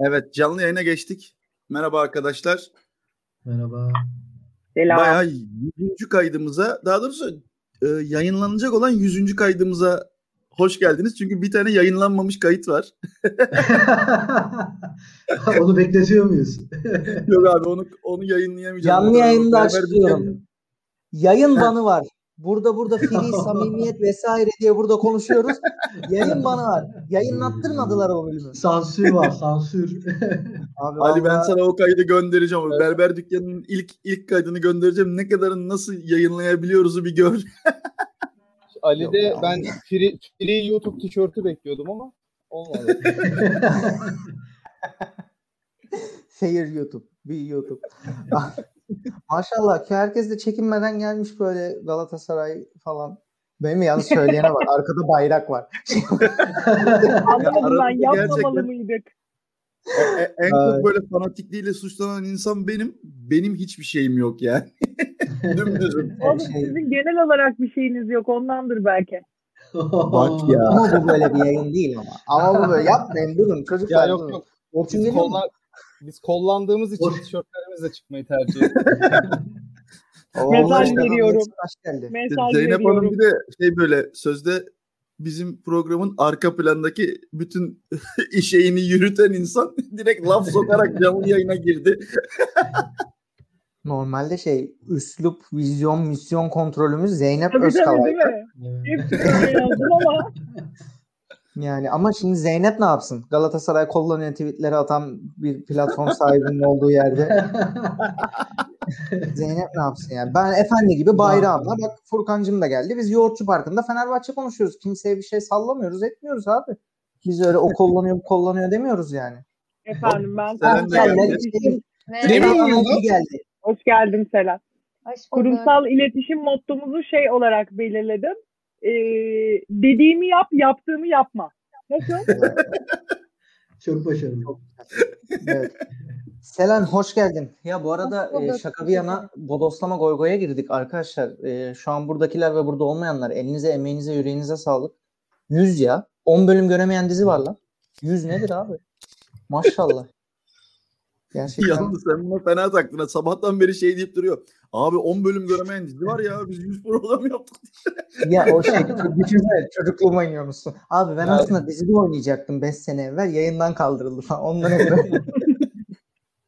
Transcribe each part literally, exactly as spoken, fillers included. Evet, canlı yayına geçtik. Merhaba arkadaşlar. Merhaba. Selam. Bayağı yüzüncü kaydımıza, daha doğrusu e, yayınlanacak olan yüzüncü kaydımıza hoş geldiniz. Çünkü bir tane yayınlanmamış kayıt var. Onu bekletiyor muyuz? Yok abi, onu onu yayınlayamayacağım. Canlı yayında açıyorum. Yayın banı var. Burada burada fili, samimiyet vesaire diye burada konuşuyoruz. Yayın banı var. Yayınlattırmadılar o bölümü. Sansür var, sansür. Abi, Ali vallahi... ben sana o kaydı göndereceğim. Evet. Berber dükkanının ilk ilk kaydını göndereceğim. Ne kadarını nasıl yayınlayabiliyoruz'u bir gör. Ali'de ben free, free YouTube tişörtü bekliyordum ama olmadı. Seyir YouTube, bir YouTube. Maşallah ki herkes de çekinmeden gelmiş böyle Galatasaray falan. Benim yalnız söyleyene bak, arkada bayrak var. Anlamadım lan, yapmamalı mıydık? En çok böyle fanatikliğiyle suçlanan insan benim. Benim hiçbir şeyim yok yani. Oğlum sizin genel olarak bir şeyiniz yok, ondandır belki. Bak ya. Ama bu böyle bir yayın değil ama. Ama bu böyle yapmayın, durun çocuklar. Ya yok yok. Biz, kollar, biz kollandığımız için tişörtlerimizle çıkmayı tercih ediyoruz. Mesaj veriyorum. Mesaj Zeynep veriyorum. Hanım bir de şey böyle sözde bizim programın arka plandaki bütün işeğini yürüten insan direkt laf sokarak canlı yayına girdi. Normalde şey, üslup, vizyon, misyon kontrolümüz Zeynep Özkalay. Yani ama şimdi Zeynep ne yapsın? Galatasaray kullanıyor tweetleri atan bir platform sahibinin olduğu yerde. Zeynep ne yapsın yani? Ben efendi gibi bayrağımla, bak Furkancım da geldi. Biz Yoğurtçu Parkı'nda Fenerbahçe konuşuyoruz. Kimseye bir şey sallamıyoruz, etmiyoruz abi. Biz öyle o kullanıyor, bu kullanıyor demiyoruz yani. Efendim ben Fenerbahçe'nin Demin geldi. Hoş geldin Selam. Kurumsal iletişim mottumuzu şey olarak belirledim. Ee, dediğimi yap, yaptığımı yapma. Nasıl? Çok başarılı. Evet. Selam, hoş geldin. Ya bu arada e, şaka bir yana bodoslama goygoya girdik arkadaşlar. E, şu an buradakiler ve burada olmayanlar, elinize, emeğinize, yüreğinize sağlık. yüz ya. on bölüm göremeyen dizi var lan. yüz nedir abi? Maşallah. Gerçekten. Yalnız sen buna fena taktın. Sabahtan beri şey deyip duruyor. Abi on bölüm göremeyen dizi var ya, biz yüz program yaptık. Ya o şey, düşünsene çocukluğuma iniyor musun? Abi ben yani aslında dizide oynayacaktım beş sene evvel, yayından kaldırıldı falan. Ondan öyle.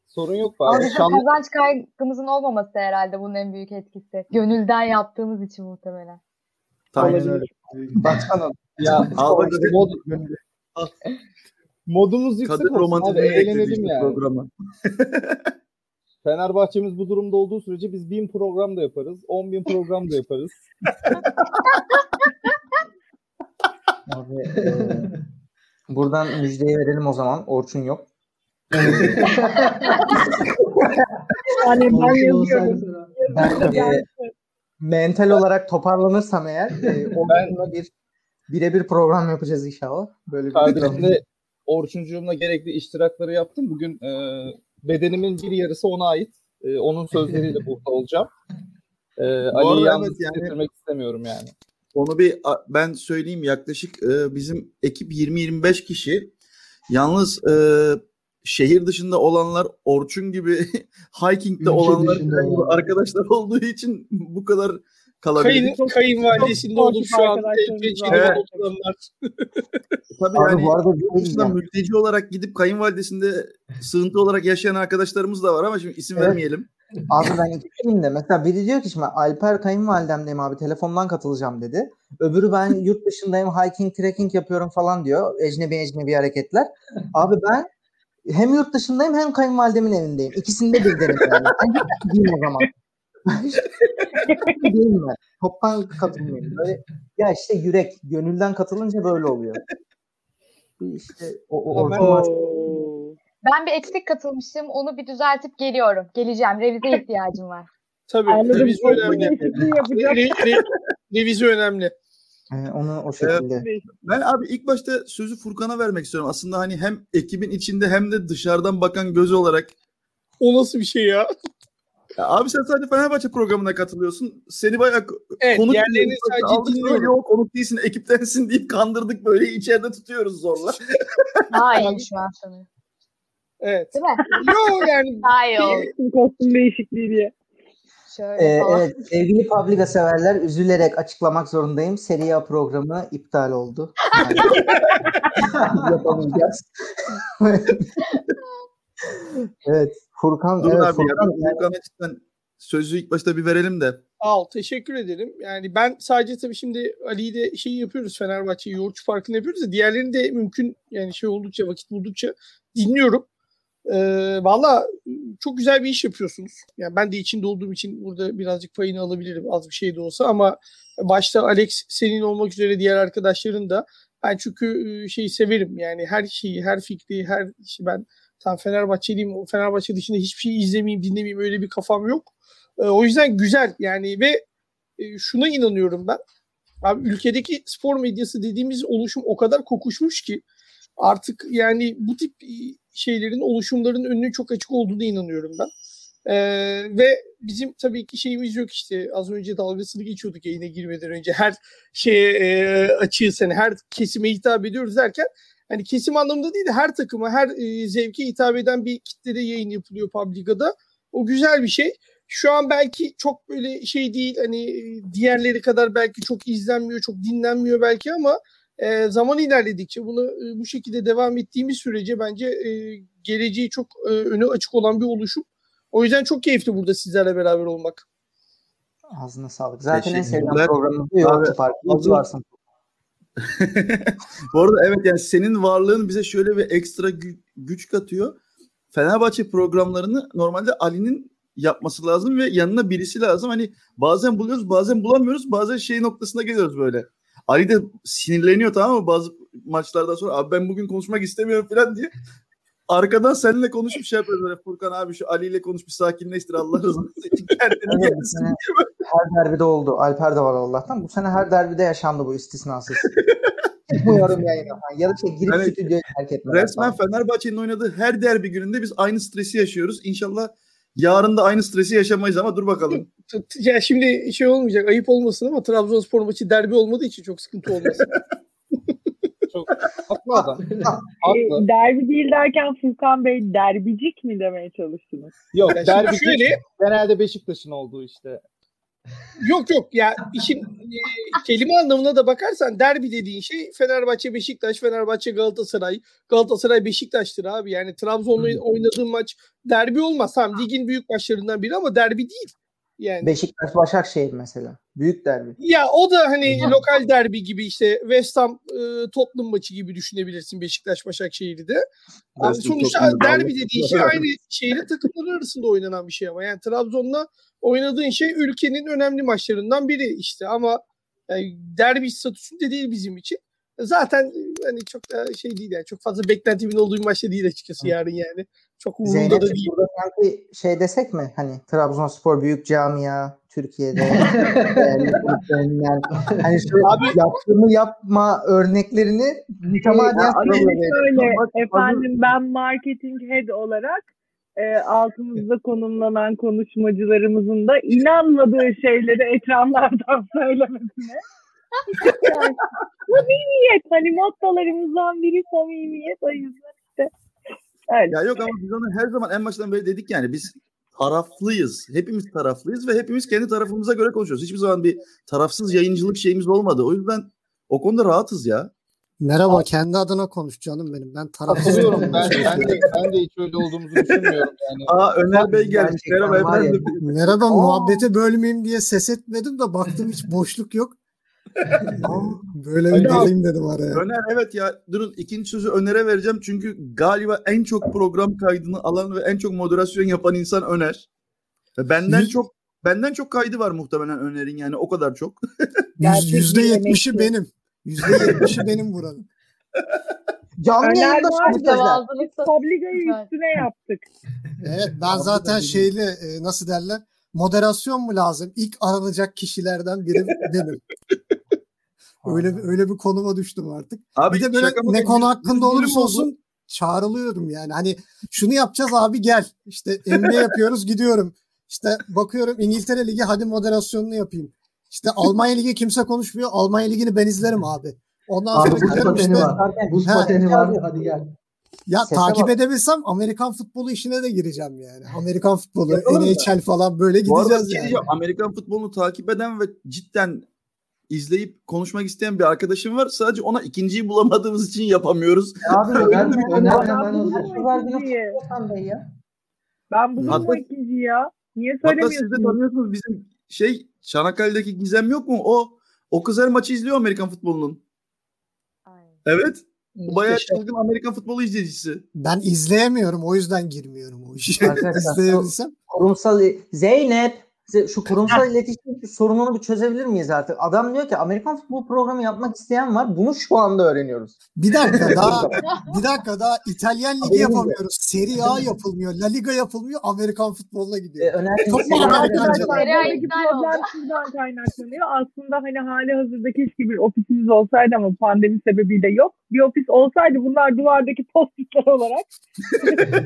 Sorun yok bari. Abi Şanlı... kazanç kaygımızın olmaması herhalde bunun en büyük etkisi. Gönülden yaptığımız için muhtemelen. Aynen öyle. Bakalım. Ya abi mod gönüllü. Modumuz yüksek olsun abi, eğlenelim yani. Programı. Fenerbahçe'miz bu durumda olduğu sürece biz bin program da yaparız, on bin program da yaparız. Abi, e, buradan müjdeyi verelim o zaman, Orçun yok. Yani ben yazıyorum. Ben e, mental olarak toparlanırsam eğer, e, Orçun'la bir birebir program yapacağız inşallah. Böyle bir program. Orçuncuğumla gerekli iştirakları yaptım. Bugün e, bedenimin bir yarısı ona ait. E, onun sözleriyle burada olacağım. E, Ali'yi yalnız yani, getirmek istemiyorum yani. Onu bir ben söyleyeyim. Yaklaşık e, bizim ekip yirmi yirmi beş kişi. Yalnız e, şehir dışında olanlar, Orçun gibi hiking'de olanlar gibi arkadaşlar olduğu için bu kadar kalabilir. Kayın, kayınvalidesinde olur şu an. Evet. Tabii yani yurt dışından mülteci olarak gidip kayınvalidesinde sığıntı olarak yaşayan arkadaşlarımız da var ama şimdi isim evet. vermeyelim. Abi ben ikisiyim de. Mesela biri diyor ki şimdi Alper kayınvalidemdeyim abi, telefondan katılacağım dedi. Öbürü ben yurt dışındayım, hiking, trekking yapıyorum falan diyor. Ecnebi ecnebi hareketler. Abi ben hem yurt dışındayım hem kayınvalidemin evindeyim. İkisinde bir derim yani. Ben gideyim o zaman. Değil mi? Toptan katılmıyorum. Böyle ya işte yürek, gönülden katılınca böyle oluyor. İşte o, o, o. Ben bir eksik katılmışım. Onu bir düzeltip geliyorum. Geleceğim. Revize ihtiyacım var. Tabii. Revize önemli. Re, re, revize önemli. Ee, onu o şekilde. Ee, ben abi ilk başta sözü Furkan'a vermek istiyorum. Aslında hani hem ekibin içinde hem de dışarıdan bakan göz olarak o nasıl bir şey ya? Ya abi sen sadece Fenerbahçe programına katılıyorsun. Seni bayağı evet, konuk yerlerini sadece dinliyorum. Yok konuk değilsin, ekiptensin deyip kandırdık, böyle içeride tutuyoruz zorla. Hayır şu an sanıyorum. Evet. Değil mi? Yok yani. Daha iyi oldu. Kostüm değişikliği diye. Şöyle ee, evet, sevgili Publica severler, üzülerek açıklamak zorundayım. Seri A programı iptal oldu. Yapamayacağız. Evet. Furkan. Dur evet, abi Furkan, ya, Furkan açısından sözü ilk başta bir verelim de. Al, teşekkür ederim. Yani ben sadece tabii şimdi Ali'yi de şey yapıyoruz, Fenerbahçe'yi yorucu farkını yapıyoruz da diğerlerini de mümkün yani şey oldukça, vakit buldukça dinliyorum. Ee, Valla çok güzel bir iş yapıyorsunuz. Yani ben de içinde olduğum için burada birazcık payını alabilirim az bir şey de olsa, ama başta Alex senin olmak üzere diğer arkadaşların da, ben çünkü şeyi severim yani, her şeyi, her fikri, her işi. Ben tam Fenerbahçeliyim, Fenerbahçe dışında hiçbir şey izlemeyeyim, dinlemeyeyim, öyle bir kafam yok. O yüzden güzel yani ve şuna inanıyorum ben. Abi ülkedeki spor medyası dediğimiz oluşum o kadar kokuşmuş ki artık yani bu tip şeylerin, oluşumların önünün çok açık olduğuna inanıyorum ben. Ee, ve bizim tabii ki şeyimiz yok işte, az önce dalgasını geçiyorduk yayına girmeden önce, her şeye e, açığız, yani her kesime hitap ediyoruz derken, hani kesim anlamında değil de her takıma, her e, zevke hitap eden bir kitlede yayın yapılıyor Publica'da. O güzel bir şey. Şu an belki çok böyle şey değil, hani diğerleri kadar belki çok izlenmiyor, çok dinlenmiyor belki, ama e, zaman ilerledikçe bunu e, bu şekilde devam ettiğimiz sürece bence e, geleceği çok e, önü açık olan bir oluşum. O yüzden çok keyifli burada sizlerle beraber olmak. Ağzına sağlık. Zaten en sevdiğim programımız Yoğurtçu Parkı. Varsın. Bu arada evet, yani senin varlığın bize şöyle bir ekstra gü- güç katıyor. Fenerbahçe programlarını normalde Ali'nin yapması lazım ve yanına birisi lazım. Hani bazen buluyoruz, bazen bulamıyoruz, bazen şey noktasına geliyoruz böyle. Ali de sinirleniyor, tamam mı? Bazı maçlardan sonra abi ben bugün konuşmak istemiyorum falan diye. Arkadan seninle konuşup şey yapıyoruz böyle, Furkan abi şu Ali ile konuş bir sakinleştir Allah razı olsun. Evet, her derbide oldu. Alper de var Allah'tan. Bu sene her derbide yaşandı bu, istisnasız. Umuyorum yayına falan. Ya da şey girip yani, stüdyoyu terk etmez. Resmen Fenerbahçe'nin oynadığı her derbi gününde biz aynı stresi yaşıyoruz. İnşallah yarın da aynı stresi yaşamayız ama dur bakalım. Ya şimdi şey olmayacak, ayıp olmasın ama Trabzonspor maçı derbi olmadığı için çok sıkıntı olmasın. Çok haklı adam. Haklı. E, derbi değil derken Furkan Bey derbicik mi demeye çalıştınız? Yok, yani derbicik şöyle, genelde Beşiktaş'ın olduğu işte. Yok yok ya, işin e, kelime anlamına da bakarsan derbi dediğin şey Fenerbahçe Beşiktaş, Fenerbahçe Galatasaray, Galatasaray Beşiktaş'tır abi. Yani Trabzon'la oynadığın maç derbi olmaz. Tamam, ligin büyük maçlarından biri ama derbi değil. Yani Beşiktaş Başakşehir mesela büyük derbi. Ya o da hani lokal derbi gibi, işte West Ham e, Tottenham maçı gibi düşünebilirsin Beşiktaş Başakşehir'i de. Yani sonuçta Tottenham derbi dediğin şey aynı şehirli takımlar arasında oynanan bir şey, ama yani Trabzon'la oynadığın şey ülkenin önemli maçlarından biri işte, ama yani derbi statüsünde değil bizim için. Zaten hani çok da şey değil yani, çok fazla beklentimin olduğu bir maçta değil açıkçası yarın yani. Çok umurumda Zeynep, da değil. Burada sanki şey desek mi? Hani Trabzonspor büyük camia Türkiye'de. Yani, hani şöyle abi, yaptığını yapma örneklerini mütemadiyen sorumlu. Efendim ben marketing head olarak e, altımızda konumlanan konuşmacılarımızın da inanmadığı şeyleri ekranlardan söylemesine. Yani, samimiyet, hani mottolarımızdan biri samimiyet, o yüzden işte. Evet. Ya yok ama biz onu her zaman en baştan beri dedik yani, biz taraflıyız. Hepimiz taraflıyız ve hepimiz kendi tarafımıza göre konuşuyoruz. Hiçbir zaman bir tarafsız yayıncılık şeyimiz olmadı. O yüzden o konuda rahatız ya. Merhaba, Aa. kendi adına konuş canım benim. Ben tarafsız oluyorum. ben, ben, de, ben de hiç öyle olduğumuzu düşünmüyorum. Yani. Aa, Öner Bey gelmiş. Merhaba efendim. Merhaba, Aa. muhabbete bölmeyeyim diye ses etmedim de baktım hiç boşluk yok. Böyle bir geleyim dedim araya. Öner, evet ya, durun ikinci sözü Öner'e vereceğim çünkü galiba en çok program kaydını alan ve en çok moderasyon yapan insan Öner. Benden Yüz... çok benden çok kaydı var muhtemelen Öner'in, yani o kadar çok. yüzde yetmişi benim. yüzde yetmişi benim buranın. Canlı yayında Publica'yı üstüne yaptık. Evet, ben zaten şeyle e, nasıl derler, moderasyon mu lazım? İlk aranacak kişilerden biri benim. Öyle öyle bir konuma düştüm artık. Abi bir de böyle ne konu hakkında olursa olsun çağrılıyorum yani. Hani şunu yapacağız abi gel. İşte N B A yapıyoruz, gidiyorum. İşte bakıyorum İngiltere Ligi, hadi moderasyonunu yapayım. İşte Almanya Ligi kimse konuşmuyor. Almanya Ligi'ni ben izlerim abi. Ondan abi sonra bu pateni işte, var. Bu pateni var. Hadi gel. Ya sese takip bak. Edebilsem Amerikan futbolu işine de gireceğim yani. Amerikan futbolu, N H L falan böyle gideceğiz yani. Şey, Amerikan futbolunu takip eden ve cidden izleyip konuşmak isteyen bir arkadaşım var. Sadece ona ikinciyi bulamadığımız için yapamıyoruz. Ya abi ben ben bulamadım ikinciyi ya. Niye söylemiyorsunuz? Hatta siz de tanıyorsunuz bizim şey Çanakkale'deki Gizem yok mu? O o kız her maçı izliyor Amerikan futbolunun. Ay. Evet. Bu bayağı çılgın Amerikan futbolu izleyicisi. Ben izleyemiyorum. O yüzden girmiyorum o işe. İzleyebilsem. Kurumsal Zeynep şu kurumsal iletişim sorununu bir çözebilir miyiz artık? Adam diyor ki Amerikan futbol programı yapmak isteyen var. Bunu şu anda öğreniyoruz. Bir dakika daha bir dakika daha İtalyan ligi yapamıyoruz. Serie A yapılmıyor. La Liga yapılmıyor. Amerikan futboluna gidiyor. E, önemli. Çok mu Amerikan? Serie A'daki problem şuradan kaynaklanıyor. Aslında hani hali hazırda keşke bir ofisimiz olsaydı ama pandemi sebebiyle yok. Bir ofis olsaydı bunlar duvardaki post-itler olarak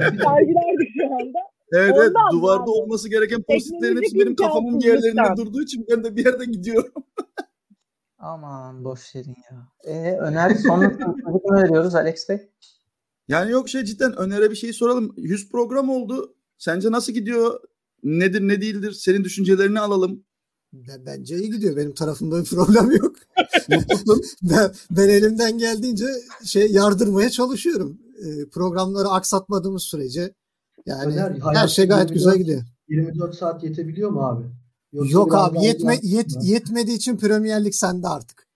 sergilerdik şu anda. Evet, evet duvarda abi. Olması gereken postitlerin hepsi benim kafamın yerlerinde durduğu için ben de bir yerden gidiyorum. Aman boş verin ya. Ee, öneri sonunda öneriyoruz Alex Bey. Yani yok şey cidden önere bir şey soralım. yüz program oldu. Sence nasıl gidiyor? Nedir ne değildir? Senin düşüncelerini alalım. Ben, bence iyi gidiyor. Benim tarafımda bir problem yok. ben, ben elimden geldiğince şey yardırmaya çalışıyorum. Ee, programları aksatmadığımız sürece. Yani Öner, her şey gayet yirmi dört, güzel gidiyor. yirmi dört saat yetebiliyor mu abi? Yoksa yok abi yetme, yet, yetmediği için Premier Lig sende artık.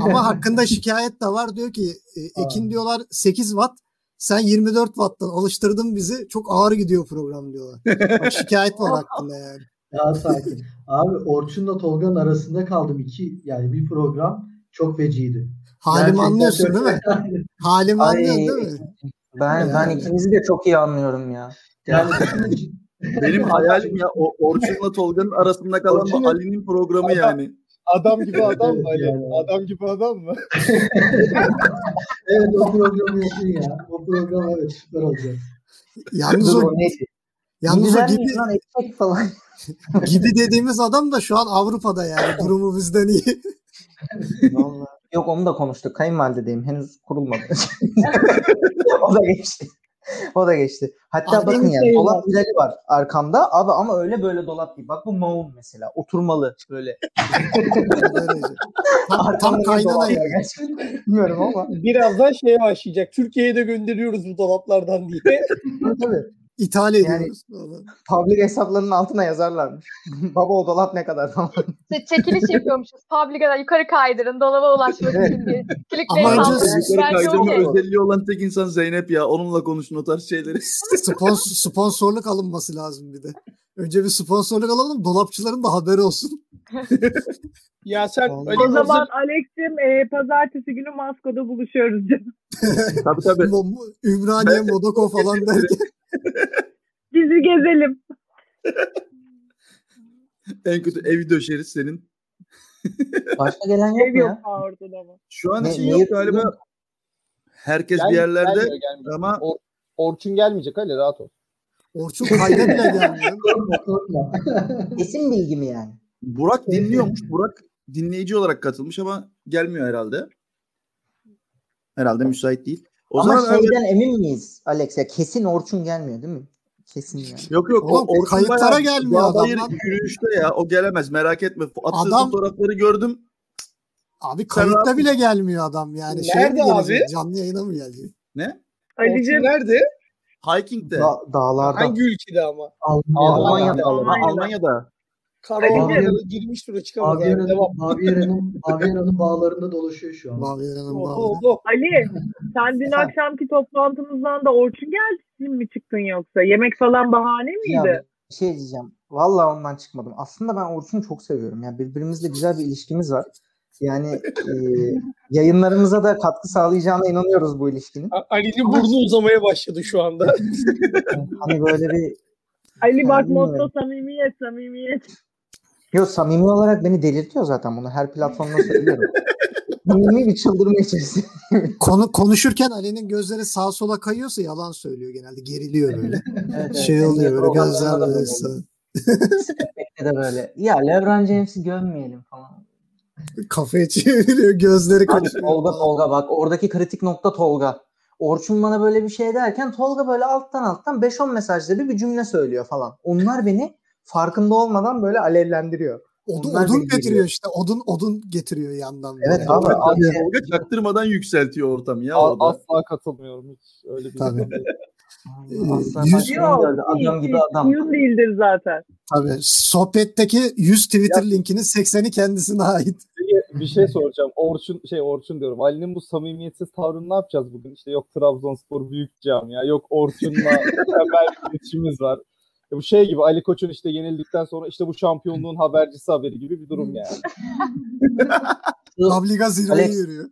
Ama hakkında şikayet de var. Diyor ki Ekin diyorlar sekiz watt sen yirmi dört watt'tan alıştırdın bizi. Çok ağır gidiyor program diyorlar. Bak, şikayet var hakkında yani. Daha sakin. Abi Orçun'la Tolga'nın arasında kaldım. İki yani bir program çok feciydi. Halimi anlıyorsun değil mi? Halimi anlıyorsun değil mi? Ben yani. Ben ikinizi de çok iyi anlıyorum ya. Yani benim hayalim ya o Orçun'la Tolga'nın arasında kalan bu Ali'nin programı adam, yani. Adam gibi adam mı Ali? Yani. Adam gibi adam mı? Evet o program yapın ya. O program evet süper olacak. Yalnız o neydi? Yalnız o gibi lan etek falan. Gibi dediğimiz adam da şu an Avrupa'da yani. Durumu bizden iyi. Vallahi. Yok onu da konuştuk. Kayınvalideyim. Henüz kurulmadı. O da geçti. O da geçti. Hatta abi bakın yani dolap Bilal'i var arkamda. Abi ama öyle böyle dolap değil. Bak bu maul mesela. Oturmalı böyle. tam tam kaynana ya. Bilmiyorum ama. Birazdan şeye başlayacak. Türkiye'ye de gönderiyoruz bu dolaplardan diye. Tabii. İthal ediyoruz. Yani, public hesaplarının altına yazarlarmış. Baba o dolap ne kadar falan. Çekiliş yapıyormuşuz. Public'e yukarı kaydırın. Dolaba ulaşmak için diye. Amacı yukarı kaydırma özelliği olan tek insan Zeynep ya. Onunla konuşun o tarz şeyleri. Spons, sponsorluk alınması lazım bir de. Önce bir sponsorluk alalım. Dolapçıların da haberi olsun. Ya sen öyle o zaman hazır... Alex'im e, pazartesi günü Moskova'da buluşuyoruz canım. Tabii tabii. Ümraniye, Modoko falan derken. Bizi gezelim. En kötü evi döşeriz senin. Başka gelen yok mu ya? Şu an ne, için yok galiba. Yok. Herkes gelmiyor, bir yerlerde gelmiyor, gelmiyor. Ama Or- Orçun gelmeyecek hadi rahat ol. Orçun kayda bile gelmiyor. Kesin bilgi mi yani? Burak dinliyormuş. Burak dinleyici olarak katılmış ama gelmiyor herhalde. Herhalde müsait değil. O ama zaman şeyden öyle... emin miyiz Alex? Ya kesin Orçun gelmiyor değil mi? Kesin yani. Yok yok. Oğlum, o kayıtlara gelmiyor adam. Hayır yürüyüşte ya. O gelemez. Merak etme. Attığı adam... fotoğrafları gördüm. Abi kayıtta Sen... bile gelmiyor adam yani. Nerede şey abi? Canlı yayına mı geldi? Ne? Ali'cim nerede? Hiking'de. Da- dağlarda. Hangi ülkede ama? Almanya'da. Almanya'da. Almanya'da. Almanya'da. Karavanlara girmiş dura çıkamadı. Bavyera'nın bağlarında dolaşıyor şu an. Bavyera'nın bağlarında. Ali sen dün akşamki toplantımızdan da Orçun geldin mi çıktın yoksa? Yemek falan bahane miydi? Ya, bir şey diyeceğim. Vallahi ondan çıkmadım. Aslında ben Orçun'u çok seviyorum. Yani birbirimizle güzel bir ilişkimiz var. Yani e, yayınlarımıza da katkı sağlayacağına inanıyoruz bu ilişkinin. Ali'nin burnu uzamaya başladı şu anda. Hani böyle bir Ali bak motto samimiyet samimiyet. Yok samimi olarak beni delirtiyor zaten bunu. Her platformda söylüyorum. Samimi bir çıldırma içerisinde. Konu, konuşurken Ali'nin gözleri sağa sola kayıyorsa yalan söylüyor genelde. Geriliyor böyle. Evet, şey evet, oluyor böyle gözler böyle. Sıkıntı da böyle. Ya LeBron James'i gömmeyelim falan. Kafayı çeviriyor gözleri kaçıyor. Tolga Tolga bak oradaki kritik nokta Tolga. Orçun bana böyle bir şey derken Tolga böyle alttan alttan beş on mesajda bir, bir cümle söylüyor falan. Onlar beni farkında olmadan böyle alevlendiriyor. Odun, odun getiriyor, getiriyor işte. Odun odun getiriyor yandan. Evet yani. Abi. abi yani. Çaktırmadan yükseltiyor ortamı ya. A- asla katılmıyorum. Hiç öyle bir tabii. Yüz adam gibi adam. Yüz değildir zaten. Tabii. Sohbetteki yüz Twitter ya. Linkinin sekseni kendisine ait. Bir şey soracağım. Orçun şey Orçun diyorum. Ali'nin bu samimiyetsiz tavrını ne yapacağız bugün? İşte yok Trabzonspor büyük camia. Yok Orçun'la haber geçişimiz var. Bu şey gibi Ali Koç'un işte yenildikten sonra işte bu şampiyonluğun habercisi haberi gibi bir durum yani. Labliga zirveye yürüyor.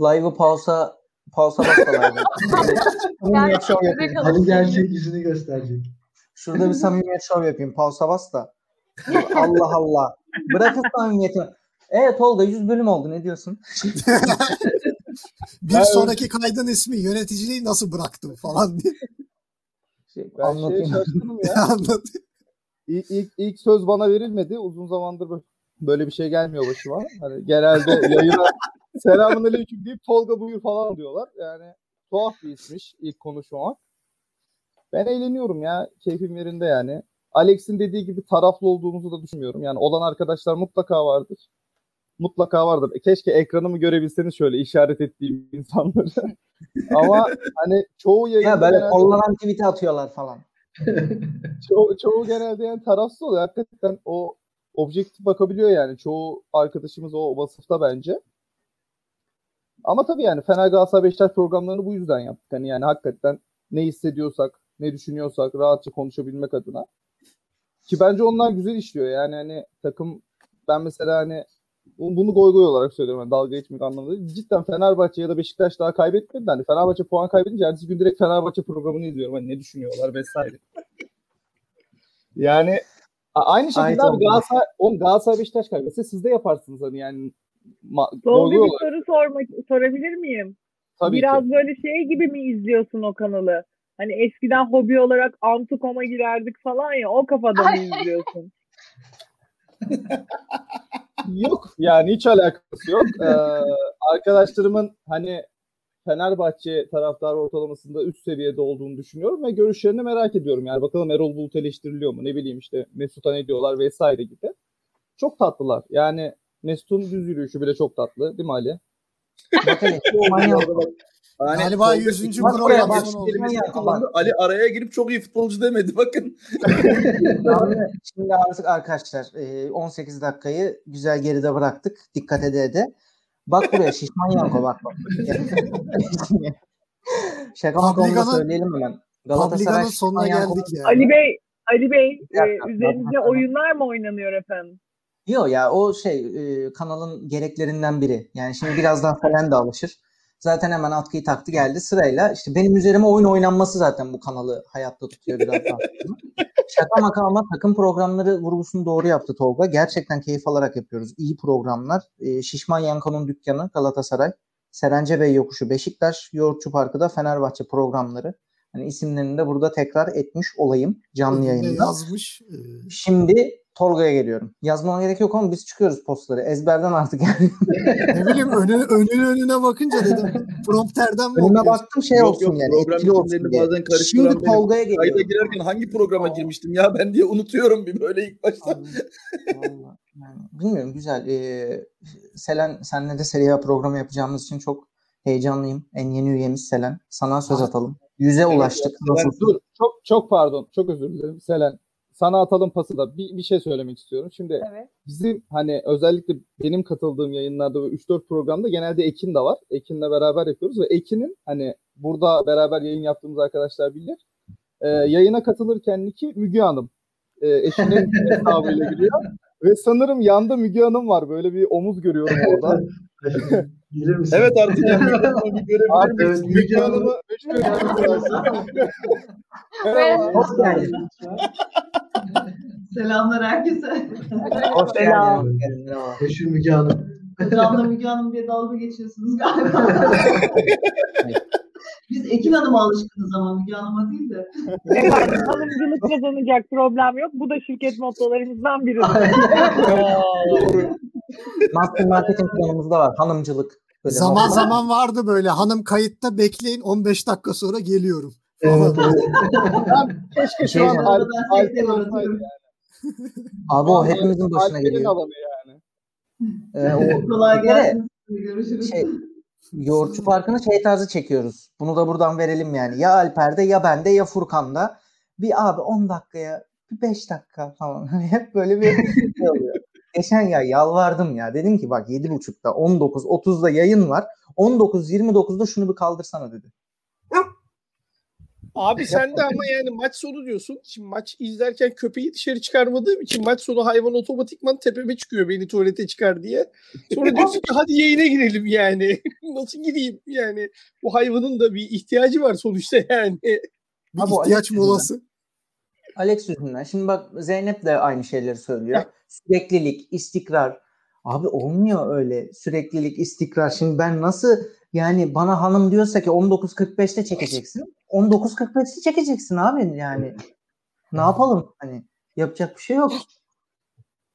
Live'ı pausa pausa basalardı. Ali gerçek yüzünü gösterecek. Şurada bir samimiyet şov yapayım. Pausa bas da. Allah Allah. Bırakın samimiyeti. Evet Tolga yüz bölüm oldu. Ne diyorsun? Bir sonraki kaydın ismi yöneticiliği nasıl bıraktım falan diye. Ben anlatayım. Şeye şaşırdım ya. Anlatayım. İlk, ilk, ilk söz bana verilmedi. Uzun zamandır böyle bir şey gelmiyor başıma. Hani genelde yayına selamünaleyküm deyip Tolga buyur falan diyorlar. Yani tuhaf bir ismiş ilk konuşmamak. Ben eğleniyorum ya. Keyfim yerinde yani. Alex'in dediği gibi taraflı olduğumuzu da düşünmüyorum. Yani olan arkadaşlar mutlaka vardır. Mutlaka vardır. E, keşke ekranımı görebilseniz şöyle işaret ettiğim insanları. Ama hani çoğu yayında... Ya böyle kollanan tweet'i atıyorlar falan. Ço- çoğu genelde yani tarafsız oluyor. Hakikaten o objektif bakabiliyor yani. Çoğu arkadaşımız o vasıfta bence. Ama tabii yani Fener Galatasaray Beşiktaş programlarını bu yüzden yaptık. Yani, yani hakikaten ne hissediyorsak, ne düşünüyorsak rahatça konuşabilmek adına. Ki bence onlar güzel işliyor. Yani hani takım... Ben mesela hani... Bunu goy goy olarak söylüyorum. Yani dalga geçmek anlamında değil. Cidden Fenerbahçe ya da Beşiktaş daha kaybetmedi. Hani Fenerbahçe puan kaybedince ertesi gün direkt Fenerbahçe programını izliyorum. Hani ne düşünüyorlar vesaire. Yani aynı şekilde abi Galatasaray, Galatasaray Beşiktaş kaybetse siz de yaparsınız hani yani. Ma- Son bir soru sormak, sorabilir miyim? Tabii Biraz ki. Böyle şey gibi mi izliyorsun o kanalı? Hani eskiden hobi olarak Antukom'a girerdik falan ya o kafada mı izliyorsun? Yok yani hiç alakası yok. Ee, arkadaşlarımın hani Fenerbahçe taraftarı ortalamasında üst seviyede olduğunu düşünüyorum ve görüşlerini merak ediyorum. Yani bakalım Erol Bulut eleştiriliyor mu? Ne bileyim işte Mesut'a ne diyorlar vesaire gibi. Çok tatlılar. Yani Mesut'un düz yürüyüşü bile çok tatlı. Değil mi Ali? Yani galiba yüzüncü programda Ali araya girip çok iyi futbolcu demedi bakın. Şimdi artık arkadaşlar on sekiz dakikayı güzel geride bıraktık. Dikkat ede ede. Bak buraya şişman Yanko bak bak. Şaka makamını söyleyelim hemen. Galatasaray'ın sonuna geldik ya. Ali Bey, Ali Bey e, üzerinde oyunlar mı oynanıyor efendim? Yok ya o şey e, kanalın gereklerinden biri. Yani şimdi birazdan falan da alışır. Zaten hemen atkıyı taktı geldi sırayla. İşte benim üzerime oyun oynanması zaten bu kanalı hayatta tutuyor biraz daha. Şaka maka ama takım programları vurgusunu doğru yaptı Tolga. Gerçekten keyif alarak yapıyoruz. İyi programlar. E, Şişman Yanko'nun dükkanı Galatasaray. Serencebey Yokuşu Beşiktaş. Yoğurtçu Parkı'da Fenerbahçe programları. Hani isimlerini de burada tekrar etmiş olayım canlı yayında. Yazmış. Şimdi Tolga'ya geliyorum. Yazmana gerek yok ama biz çıkıyoruz postları. Ezberden artık yani. Ne bileyim önüne, önüne, önüne bakınca dedim. Prompterden mi? Önüne baktım şey yok, olsun yok, yani. Program isimlerini bazen karıştıran şimdi Tolga'ya benim. Kayda girerken hangi programa Aa. girmiştim ya ben diye unutuyorum bir böyle ilk başta. Vallahi, yani bilmiyorum güzel. Ee, Selen senle de Serie A programı yapacağımız için çok heyecanlıyım. En yeni üyemiz Selen. Sana söz atalım. Yüze evet, ulaştık. Nasıl? Dur. Çok çok pardon. Çok özür dilerim. Selen. Sana atalım pası da bir, bir şey söylemek istiyorum. Şimdi evet. Bizim hani özellikle benim katıldığım yayınlarda üç dört programda genelde Ekin de var. Ekin'le beraber yapıyoruz ve Ekin'in hani burada beraber yayın yaptığımız arkadaşlar bilir. E, yayına katılırken ki Müge Hanım e, eşinin hesabıyla giriyor. Ve sanırım yanda Müge Hanım var. Böyle bir omuz görüyorum orada. Bilir misin? Evet artık Müge Hanım'ı görebilir miyiz? Müge Hanım'ı hoş geldiniz. Selamlar herkese. Hoş geldiniz. Hoş Müge Hanım. Hocamla Müge Hanım diye dalga geçiyorsunuz galiba. Biz Ekin Hanım'a alışkınız ama Müge Hanım'a değil de. Evet, hanımcılık kazanacak problem yok. Bu da şirket mottolarımızdan biri. Master Marketing planımızda var hanımcılık. Böyle zaman havalar... zaman vardı böyle, hanım kayıtta bekleyin on beş dakika sonra geliyorum. Evet. Keşke şu an Alper'in alamıyor yani. Abi o hepimizin başına geliyor. Yani. Ee, o, kolay gelsin. Görüşürüz. Şey, yoğurtçu farkını şey tarzı çekiyoruz. Bunu da buradan verelim yani. Ya Alper'de ya bende ya Furkan'da. Bir abi on dakikaya bir beş dakika falan. Hep böyle bir şey oluyor. Geçen ya yalvardım ya. Dedim ki bak yedi buçukta on dokuz otuzda yayın var. on dokuz yirmi dokuzda şunu bir kaldırsana dedi. Abi sen de ama yani maç sonu diyorsun. Şimdi maç izlerken köpeği dışarı çıkarmadığım için maç sonu hayvan otomatikman tepeme çıkıyor beni tuvalete çıkar diye. Sonra diyorsun ki hadi yayına girelim yani. Nasıl gireyim yani. Bu hayvanın da bir ihtiyacı var sonuçta yani. Bir abi ihtiyaç molası. Alex yüzünden. Şimdi bak Zeynep de aynı şeyleri söylüyor. Süreklilik, istikrar. Abi olmuyor öyle. Süreklilik, istikrar. Şimdi ben nasıl... Yani bana hanım diyorsa ki on dokuz kırk beşte çekeceksin. on dokuz kırk beşte çekeceksin abi yani. Ne yapalım? Hani yapacak bir şey yok.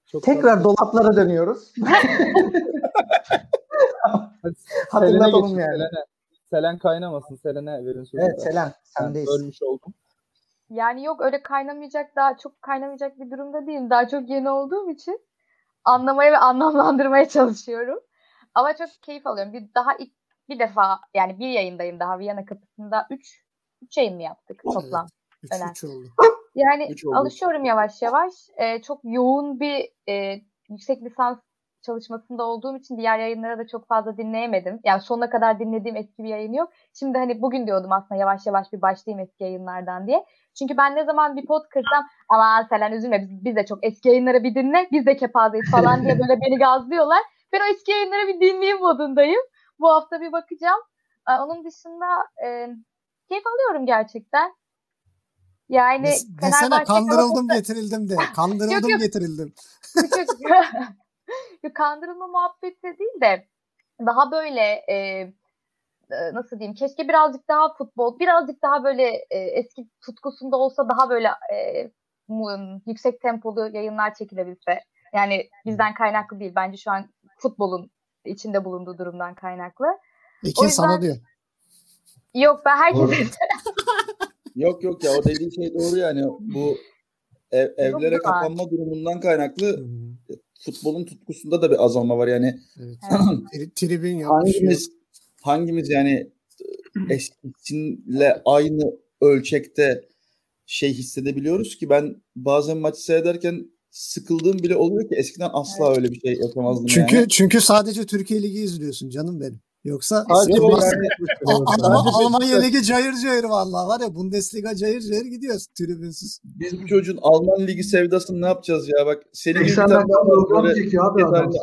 Çok tekrar doğru. Dolaplara dönüyoruz. Hatırlatalım geçin, yani. Selene. Selen kaynamasın. Selene verin sözü. Evet Selen sendeyiz. Ölmüş oldum. Yani yok öyle kaynamayacak, daha çok kaynamayacak bir durumda değilim. Daha çok yeni olduğum için anlamaya ve anlamlandırmaya çalışıyorum. Ama çok keyif alıyorum. Bir daha ilk Bir defa yani bir yayındayım daha Viyana kapısında. Üç, üç yayın mı yaptık toplam? Evet, üç, üç oldu. Yani üç oldu. Alışıyorum yavaş yavaş. Ee, çok yoğun bir e, yüksek lisans çalışmasında olduğum için diğer yayınlara da çok fazla dinleyemedim. Yani sonuna kadar dinlediğim eski bir yayın yok. Şimdi hani bugün diyordum aslında yavaş yavaş bir başlayayım eski yayınlardan diye. Çünkü ben ne zaman bir pot kırsam aman Selen üzülme biz de çok eski yayınları bir dinle biz de kepazeyiz falan diye böyle beni gazlıyorlar. Ben o eski yayınları bir dinleyeyim modundayım. Bu hafta bir bakacağım. Onun dışında e, keyif alıyorum gerçekten. Yani Des, desene kandırıldım da... getirildim de. Kandırıldım yok, yok. getirildim. Kandırılma muhabbeti değil de daha böyle e, nasıl diyeyim, keşke birazcık daha futbol, birazcık daha böyle e, eski tutkusunda olsa daha böyle e, yüksek tempolu yayınlar çekilebilse. Yani bizden kaynaklı değil. Bence şu an futbolun içinde bulunduğu durumdan kaynaklı. Peki o yüzden... sana diyor. Yok ben herkese. Yok yok ya o dediğin şey doğru yani bu ev, evlere kapanma durumundan kaynaklı hmm. futbolun tutkusunda da bir azalma var yani. Evet. Evet. Tribün hangimiz hangimiz yani eskiyle aynı ölçekte şey hissedebiliyoruz ki ben bazen maçı seyrederken sıkıldığım bile oluyor ki eskiden asla evet. öyle bir şey yapamazdım. Çünkü yani. Çünkü sadece Türkiye Ligi izliyorsun canım benim. Yoksa Almanya Ligi cayır cayır vallahi var ya, Bundesliga cayır cayır gidiyoruz tribünsüz. Biz bu çocuğun Alman Ligi sevdasını ne yapacağız ya bak. Senin gibi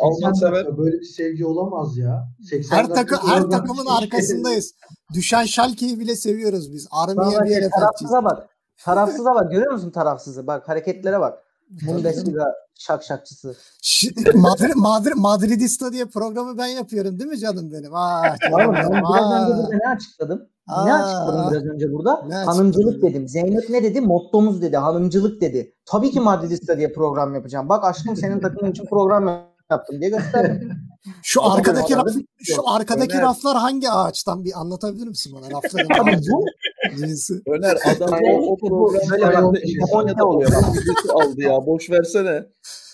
Alman sever böyle bir sevgi olamaz ya. Her takım her takımın arkasındayız. Düşen Schalke'yi bile seviyoruz biz. Armiye bir yere tarafsıza bak. Tarafsıza bak. Görüyor musun tarafsızı? Bak hareketlere bak. Bundesliga şakşakçısı. Madrid, Madrid, Madridista diye programı ben yapıyorum değil mi canım benim? Aa, canım benim. Aa. Biraz önce ne açıkladım? Aa. Ne açıkladım biraz önce burada? Ne hanımcılık açıkladım? Dedim. Zeynep ne dedi? Mottomuz dedi. Hanımcılık dedi. Tabii ki Madridista diye program yapacağım. Bak aşkım senin takımın için program yaptım diye gösterdim. Şu o arkadaki raf, şu arkadaki Öner. Raflar hangi ağaçtan bir anlatabilir misin bana? Rafların ağacı. Cinsi. Öner adam o, o program Japonya'da oluyor. Aldı ya. Boş versene.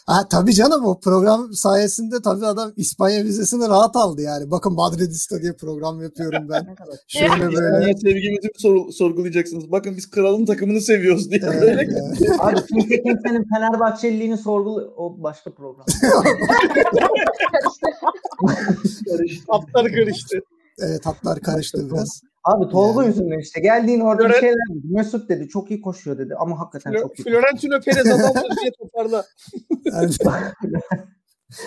Ha tabii canım o program sayesinde tabii adam İspanya vizesini rahat aldı yani. Bakın Madridista diye program yapıyorum ben. Şöyle böyle. Sevgimizi sor, sorgulayacaksınız. Bakın biz kralın takımını seviyoruz diye. Evet, yani. Abi kimse kimsenin Fenerbahçeliliğini sorguluyor. O başka program. Hatlar karıştı. Evet hatlar karıştı biraz. Abi Tolga yani. Yüzünden işte geldiğin orada Florent... bir şeyler dedi. Mesut dedi çok iyi koşuyor dedi ama hakikaten Fl- çok iyi. Florentino Perez adamları diye toparla.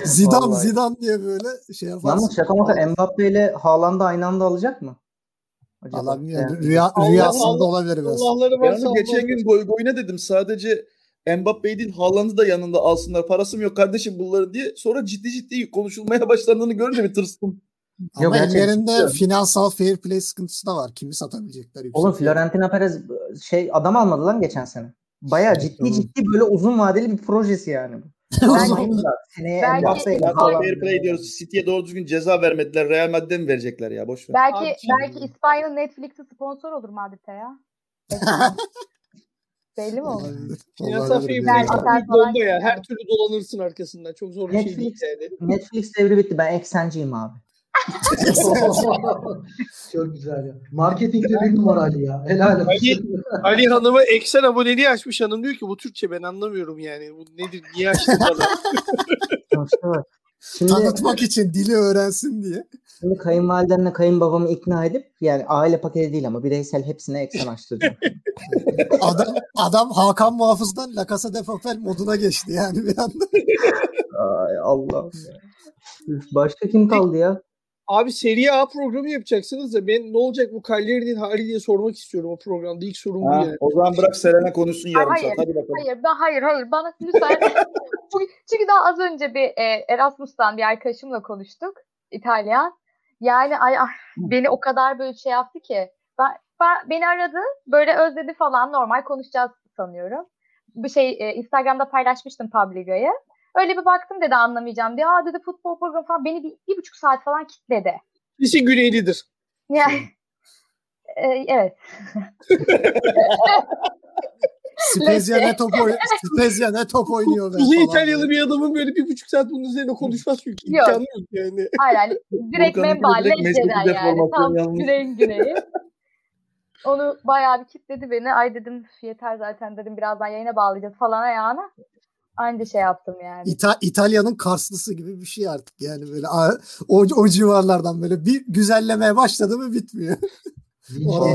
Zidane vallahi. Zidane diye böyle şey yaparsın. Yalnız şaka maka Mbappe ile Haaland'ı aynı anda alacak mı? Alamıyor. Yani. Rüya, rüyasında Allah, olabilir. Yani geçen gün goy goyuna dedim sadece Mbappe'yi değil Haaland'ı da yanında alsınlar. Parasım yok kardeşim bunları diye. Sonra ciddi ciddi konuşulmaya başlandığını görünce bir tırstım. Ama yok, ellerinde şey finansal fair play sıkıntısı da var. Kimi satabilecekler? Oğlum Florentino Perez şey adam almadı lan geçen sene. Bayağı ciddi ciddi böyle uzun vadeli bir projesi yani. Belki fair play diyoruz. City'ye doğru düzgün ceza vermediler. Real Madrid'e mi verecekler ya? Boş ver. Belki abi, belki İspanya'nın Netflix'i sponsor olur Madrid'e ya. Belli mi olur? Safi bomba ya. Her türlü dolanırsın arkasından. Çok zor bir Netflix, şey değil yani. Netflix devri bitti. Ben eksenciyim abi. Çok güzel ya. Marketingde bir numaralı ya. Helal olsun. Ali, Ali Hanım'a eksen aboneliği açmış hanım. Diyor ki bu Türkçe ben anlamıyorum yani. Bu nedir? Niye açtın bana? Şimdi, tanıtmak için dili öğrensin diye. Şimdi kayınvalidemle kayınbabamı ikna edip yani aile paketi değil ama bireysel hepsine eksen açtırdım. adam, adam Hakan Muhafız'dan La Casa de Papel moduna geçti yani bir anda. Ay Allah'ım ya. Başka kim kaldı ya? Abi Serie A programı yapacaksınız da ben ne olacak bu Cagliari'nin hali diye sormak istiyorum o programda. İlk sorum ha, bu yani. O zaman bırak Selena konuşsun yarım hayır, saat. Hadi bakalım. Hayır, ben, hayır, hayır. Bana lütfen. Çünkü daha az önce bir e, Erasmus'tan bir arkadaşımla konuştuk. İtalyan. Yani ay, ay, beni o kadar böyle şey yaptı ki. Ben, ben beni aradı. Böyle özledi falan. Normal konuşacağız sanıyorum. Bir şey e, Instagram'da paylaşmıştım Publiga'yı. Öyle bir baktım dedi anlamayacağım diye. Aa dedi futbol programı falan beni bir, bir buçuk saat falan kitledi. İşin güneylidir. Yani, e, evet. Spezia ne top oynuyor? Spezia ne top oynuyor? İyi İtalyalı bir adamın böyle bir buçuk saat bunun üzerine konuşmaz çünkü imkanı yok. yok yani. Aynen. Direkt menbaal Lecce'den yani. Tam güneyin güneyi. Onu bayağı bir kitledi beni. Ay dedim yeter zaten dedim birazdan yayına bağlayacağız falan ayağına. Aynı şey yaptım yani. İta- İtalya'nın Karslısı gibi bir şey artık yani böyle o, o civarlardan böyle bir güzellemeye başladı mı bitmiyor. o,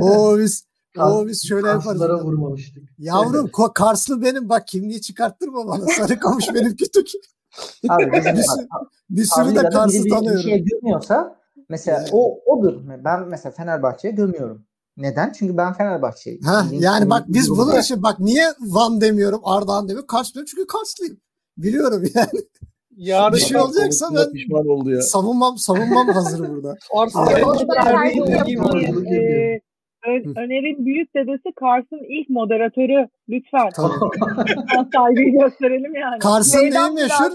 o biz o biz şöyle yaparız. Vurmamıştık. Yavrum ko- Karslı benim bak kimliği çıkarttırma bana sarıkamış benim kütük. Abi, bizim, bir, sürü, bir sürü de Karslı tanıyorum. Bir şey gömüyorsa mesela yani. o odur. Ben mesela Fenerbahçe'ye gömüyorum. Neden? Çünkü ben Fenerbahçeliyim. Ha, yani bak biz bunun için bak niye Van demiyorum, Ardahan demiyorum, Kars diyorum çünkü Karslıyım. Biliyorum yani. Ya bir şey olacaksa ben savunmam, savunmam hazır burada. Öner'in büyük dedesi Kars'ın ilk moderatörü. Lütfen. Saygıyı gösterelim yani. Kars'ın neyi meşhur?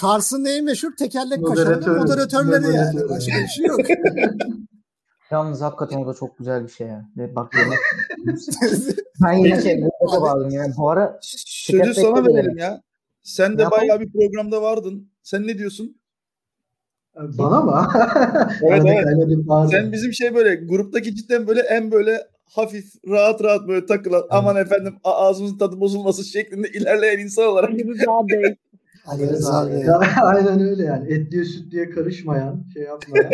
Kars'ın neyi meşhur? Tekerlek kaşarının moderatörleri yani. Başka bir şey yok. Yalnız hakikaten o da çok güzel bir şey ya. Bak yemek. Ben yine şey burada bağladım yani. Bu ara sözü sana verelim ya. Sen de bayağı bir programda vardın. Sen ne diyorsun? Bana mı? Evet evet. Sen bizim şey böyle gruptaki cidden böyle en böyle hafif rahat rahat böyle takılan evet. Aman efendim ağzımızın tadı bozulması şeklinde ilerleyen insan olarak. Ali Rıza Bey. Aynen öyle yani. Etliye sütlüye karışmayan şey yapmayan.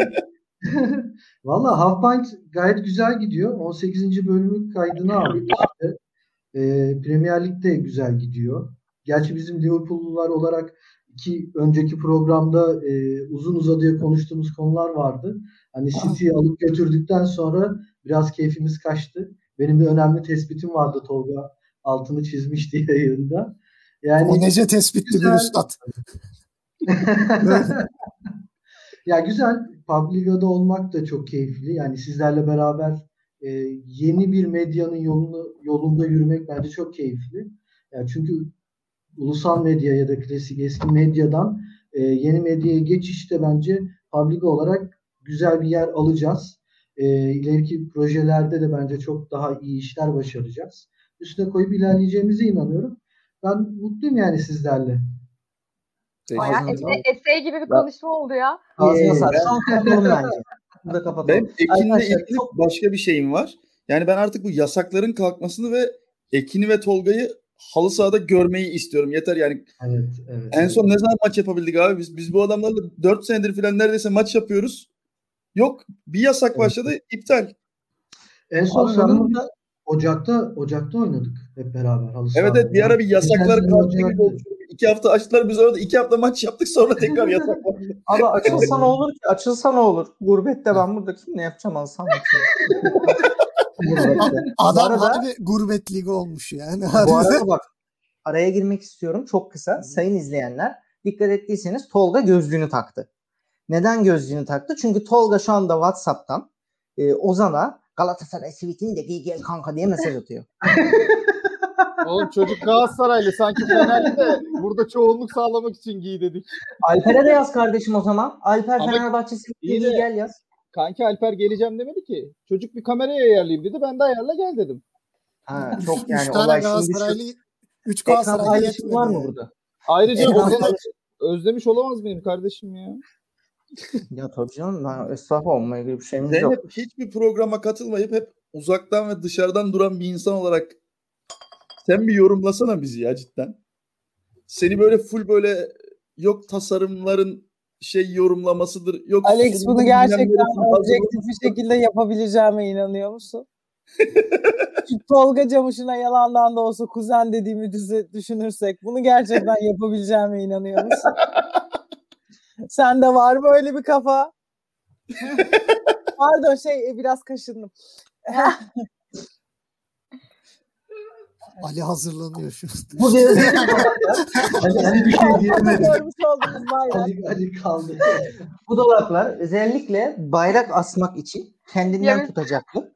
Valla Half Pint gayet güzel gidiyor. on sekizinci bölümün kaydını aldık. İşte, e, Premier Lig'de güzel gidiyor. Gerçi bizim Liverpool'lular olarak iki önceki programda e, uzun uzadıya konuştuğumuz konular vardı. Hani City'yi alıp götürdükten sonra biraz keyfimiz kaçtı. Benim bir önemli tespitim vardı Tolga. Altını çizmişti yayında. Yani, o nece tespitti güzel... bir üstad. Ya güzel. Publica'da olmak da çok keyifli. Yani sizlerle beraber e, yeni bir medyanın yolunu, yolunda yürümek bence çok keyifli. Yani çünkü ulusal medya ya da klasik eski medyadan e, yeni medyaya geçişte bence Publica olarak güzel bir yer alacağız. E, ileriki projelerde de bence çok daha iyi işler başaracağız. Üstüne koyup ilerleyeceğimize inanıyorum. Ben mutluyum yani sizlerle. Essay gibi bir konuşma ben, oldu ya. Ağzına sarsan kapatalım bence. Burada kapatalım. Benim Ekin'le ilgili başka bir şeyim var. Yani ben artık bu yasakların kalkmasını ve Ekin'i ve Tolga'yı halı sahada görmeyi istiyorum. Yeter yani. Evet, evet, en son evet. Ne zaman maç yapabildik abi? Biz biz bu adamlarla dört senedir falan neredeyse maç yapıyoruz. Yok. Bir yasak başladı. Evet. İptal. En son sanırım Ocak'ta Ocak'ta oynadık hep beraber halı sahada. Evet evet bir ara bir yasaklar kalktı gibi oldu. İki hafta açtılar biz orada iki hafta maç yaptık sonra tekrar yasak var. Abi açılsa ne olur ki? Açılsa ne olur? Gurbette ben burada kimle yapacağım alsam adam harbi gurbet ligi olmuş yani. Bu arada bak araya girmek istiyorum çok kısa. Sayın izleyenler dikkat ettiyseniz Tolga gözlüğünü taktı. Neden gözlüğünü taktı? Çünkü Tolga şu anda WhatsApp'tan e, Ozan'a Galatasaray Sivit'ini de giy gel kanka diye mesaj atıyor. Oğlum çocuk Galatasaraylı sanki Fener'de burada çoğunluk sağlamak için giy dedik. Alper'e de yaz kardeşim o zaman. Alper ama Fenerbahçe'si iyi de, gel yaz. Kanki Alper geleceğim demedi ki. Çocuk bir kameraya ayarlayayım dedi. Ben de ayarla gel dedim. Ha, çok yani üç olay Galatasaraylı, şimdi. Üç Galatasaraylı yetmedi. Var mı burada? Ayrıca e, özlemiş olamaz mıyım kardeşim ya? Ya tabii canım. Estağfurullah, olmaya gibi bir şeyimiz Zeynep, yok. Hiçbir programa katılmayıp hep uzaktan ve dışarıdan duran bir insan olarak sen bir yorumlasana bizi ya cidden. Seni böyle full böyle yok tasarımların şey yorumlamasıdır. Yok Alex bunu gerçekten objektif bir şekilde yapabileceğime inanıyor musun? Tolga Camış'ına yalandan da olsa kuzen dediğimi düşünürsek bunu gerçekten yapabileceğime inanıyor musun? Sende var mı öyle bir kafa? Pardon şey biraz kaşındım. Ali hazırlanıyor şu üstüne. Bu hani, hani bir şey diyemedim. Ali, Ali kaldı. Bu dolaplar özellikle bayrak asmak için kendinden evet. Tutacaklı.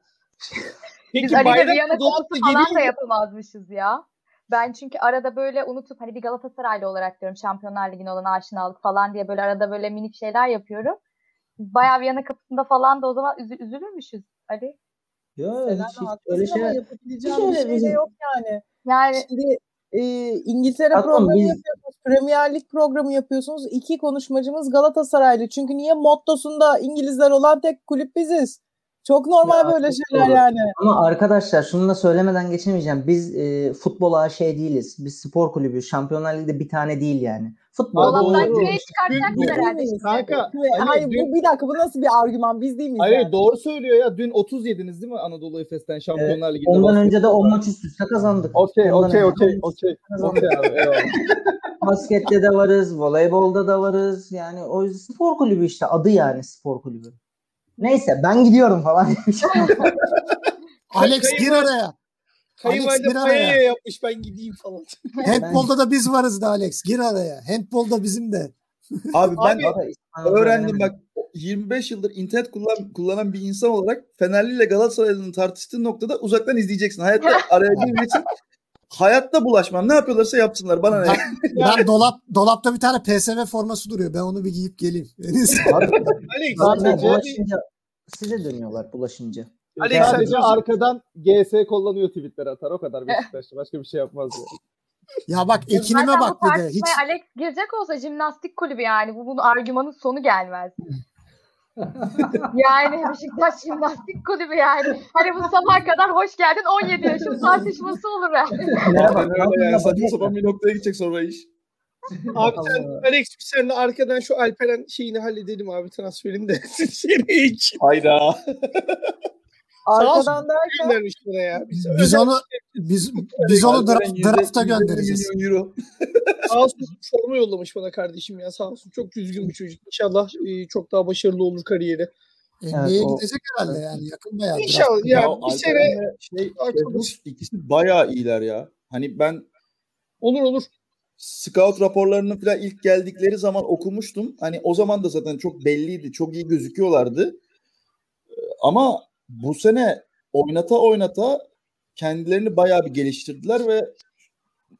Peki biz Ali'de Viyana koltuğu falan da yapamazmışız ya. Ben çünkü arada böyle unutup hani bir Galatasaraylı olarak diyorum Şampiyonlar Ligi'ne olan aşinalık falan diye böyle arada böyle minik şeyler yapıyorum. Bayağı Viyana kapısında falan da o zaman üz- üzülürmüşüz Ali. Ya hiç, hiç öyle şey yapabileceğim bir şey de yok yani. Yani şimdi e, İngiltere Hatta programı biz... yapıyorsunuz, Premier Lig programı yapıyorsunuz. İki konuşmacımız Galatasaraylı. Çünkü niye mottosunda İngilizler olan tek kulüp biziz. Çok normal ya, böyle çok şeyler doğru. Yani. Ama arkadaşlar şunu da söylemeden geçemeyeceğim. Biz e, futbola şey değiliz. Biz spor kulübü. Şampiyonlar Ligi'de bir tane değil yani. Futbolda doğru. Hayır dün... bu bir dakika bu nasıl bir argüman? Biz değil miyiz? Hayır yani? Doğru söylüyor ya. Dün otuz yediniz değil mi Anadolu Efes'ten Şampiyonlar evet. Ligi'nde? Ondan önce de on maç üst üste kazandık. Okey okey okey okey. Baskette de varız, voleybolda da varız. Yani o spor kulübü işte adı yani spor kulübü. Neyse ben gidiyorum falan. Alex Kayı gir araya. Kayıvalide payaya yapmış ben gideyim falan. Handball'da da biz varız da Alex gir araya. Handball'da bizim de. Abi ben abi, öğrendim bak yirmi beş yıldır internet kullan, kullanan bir insan olarak Fenerli ile Galatasaraylı'nın tartıştığı noktada uzaktan izleyeceksin. Hayatta araya girmeyeceksin. Hayatta bulaşmam. Ne yapıyorlarsa yapsınlar. Bana ne? Ben dolap dolapta bir tane P S V forması duruyor. Ben onu bir giyip geleyim. Alex, sadece bulaşınca size dönüyorlar bulaşınca. Alex sadece arkadan G S kullanıyor tweetleri atar. O kadar Beşiktaşlı. Başka bir şey yapmaz ya. Ya bak ekinime zaten bak dedi. Hiç... Alex girecek olsa jimnastik kulübü yani. Bu, bunun argümanın sonu gelmez. Yani Beşiktaş Jimnastik Kulübü yani. Hani bu sabah kadar hoş geldin on yedi yaşın tartışması olur yani. Ya bak öyle yani saçma sapan bir noktaya gidecek sonra iş. Abi sen Alex senle arkadan şu Alperen şeyini halledelim abi transferini de. Hayda. Arkadan derken biz, biz onu biz biz onu drafta göndereceğiz. Sağ olsun forma yollamış bana kardeşim ya sağ olsun çok üzgün bir çocuk. İnşallah e, çok daha başarılı olur kariyeri. N B A'ye evet, gidecek herhalde yani yakın bayağı. İnşallah ya, ya bir sene şey arkadaş ikisi bayağı iyiler ya. Hani ben olur olur scout raporlarını falan ilk geldikleri zaman okumuştum. Hani o zaman da zaten çok belliydi. Çok iyi gözüküyorlardı. Ama bu sene oynata oynata kendilerini bayağı bir geliştirdiler ve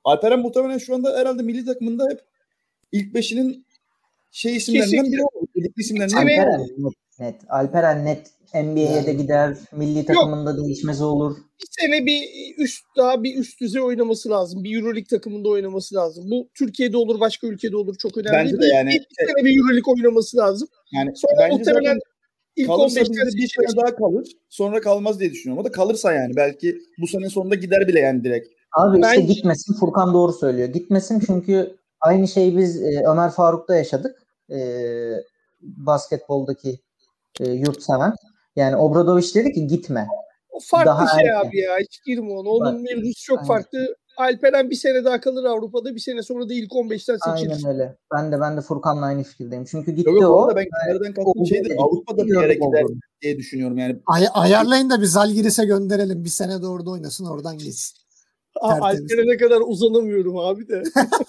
Alperen muhtemelen şu anda herhalde milli takımında hep ilk beşinin şey isimlerinden biri oldu. İsimlerinden biri. Alperen net, net. Alperen net N B A'ye de gider. Milli takımında yok, değişmez olur. Bir sene bir üst daha bir üst düzey oynaması lazım. Bir Euroleague takımında oynaması lazım. Bu Türkiye'de olur, başka ülkede olur. Çok önemli. Bence de yani. Bir, bir sene bir Euroleague oynaması lazım. Yani sonra muhtemelen zaten... İlk kalırsa bizde bir sene daha kalır. Sonra kalmaz diye düşünüyorum. O da kalırsa yani. Belki bu sene sonunda gider bile yani direkt. Abi ben... işte gitmesin. Furkan doğru söylüyor. Gitmesin çünkü aynı şeyi biz e, Ömer Faruk'ta yaşadık. E, basketboldaki e, yurtseven. Yani Obradoviç dedi ki gitme. O farklı daha şey erken. Abi ya. Hiç girme ona. Onun mevzusu çok aynen. Farklı. Alperen bir sene daha kalır Avrupa'da. Bir sene sonra da ilk on beşten seçilir. Aynen öyle. Ben de ben de Furkan'la aynı fikirdeyim. Çünkü gitti yok, o. Ben kenardan kalktığım şeydir. Avrupa'da bir yere gider diye düşünüyorum yani. Ay- ayarlayın da bir Zalgiris'e gönderelim. Bir sene de orada oynasın. Oradan geçsin. Alperen'e kadar uzanamıyorum abi de.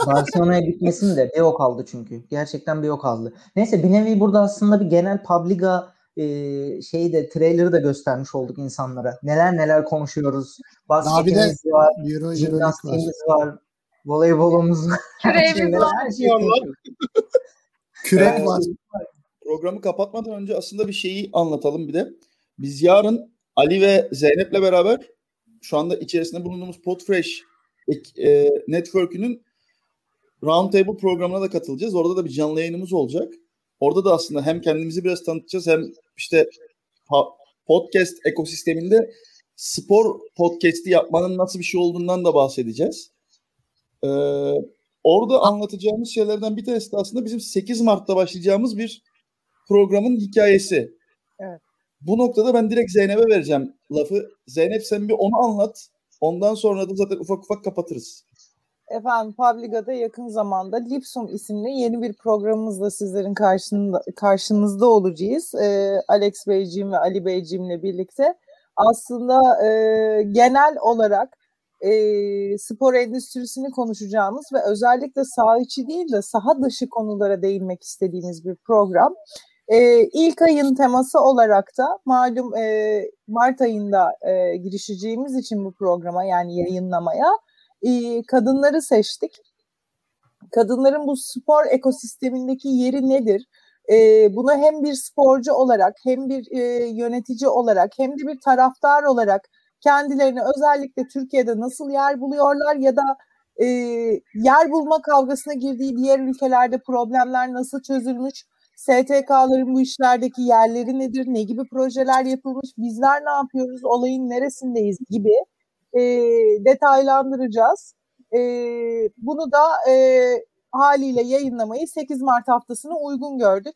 Barcelona'ya gitmesin de. Bir o kaldı çünkü. Gerçekten bir o kaldı. Neyse bir nevi burada aslında bir genel Pabliga e, şeyi de, trailer'ı da göstermiş olduk insanlara. Neler neler konuşuyoruz. Basketimiz var, jimnastiğimiz var, var, voleybolumuz var. Küreğimiz var. Kürek var. Programı kapatmadan önce aslında bir şeyi anlatalım bir de. Biz yarın Ali ve Zeynep'le beraber şu anda içerisinde bulunduğumuz Podfresh e, Network'ünün Roundtable programına da katılacağız. Orada da bir canlı yayınımız olacak. Orada da aslında hem kendimizi biraz tanıtacağız hem işte podcast ekosisteminde spor podcast'i yapmanın nasıl bir şey olduğundan da bahsedeceğiz. Ee, orada anlatacağımız şeylerden bir tanesi de aslında bizim sekiz Mart'ta başlayacağımız bir programın hikayesi. Evet. Bu noktada ben direkt Zeynep'e vereceğim lafı. Zeynep sen bir onu anlat. Ondan sonra da zaten ufak ufak kapatırız. Efendim, Publica'da yakın zamanda Lipsum isimli yeni bir programımızla sizlerin karşında, karşınızda olacağız. Ee, Alex Beyciğim ve Ali Beyciğimle birlikte. Aslında e, genel olarak e, spor endüstrisini konuşacağımız ve özellikle saha içi değil de saha dışı konulara değinmek istediğimiz bir program. E, ilk ayın teması olarak da malum e, Mart ayında e, girişeceğimiz için bu programa, yani yayınlamaya, kadınları seçtik. Kadınların bu spor ekosistemindeki yeri nedir? Bunu hem bir sporcu olarak, hem bir yönetici olarak, hem de bir taraftar olarak kendilerine özellikle Türkiye'de nasıl yer buluyorlar ya da yer bulma kavgasına girdiği diğer ülkelerde problemler nasıl çözülmüş? S T K'ların bu işlerdeki yerleri nedir? Ne gibi projeler yapılmış? Bizler ne yapıyoruz? Olayın neresindeyiz? Gibi E, detaylandıracağız. E, bunu da e, haliyle yayınlamayı sekiz Mart haftasına uygun gördük.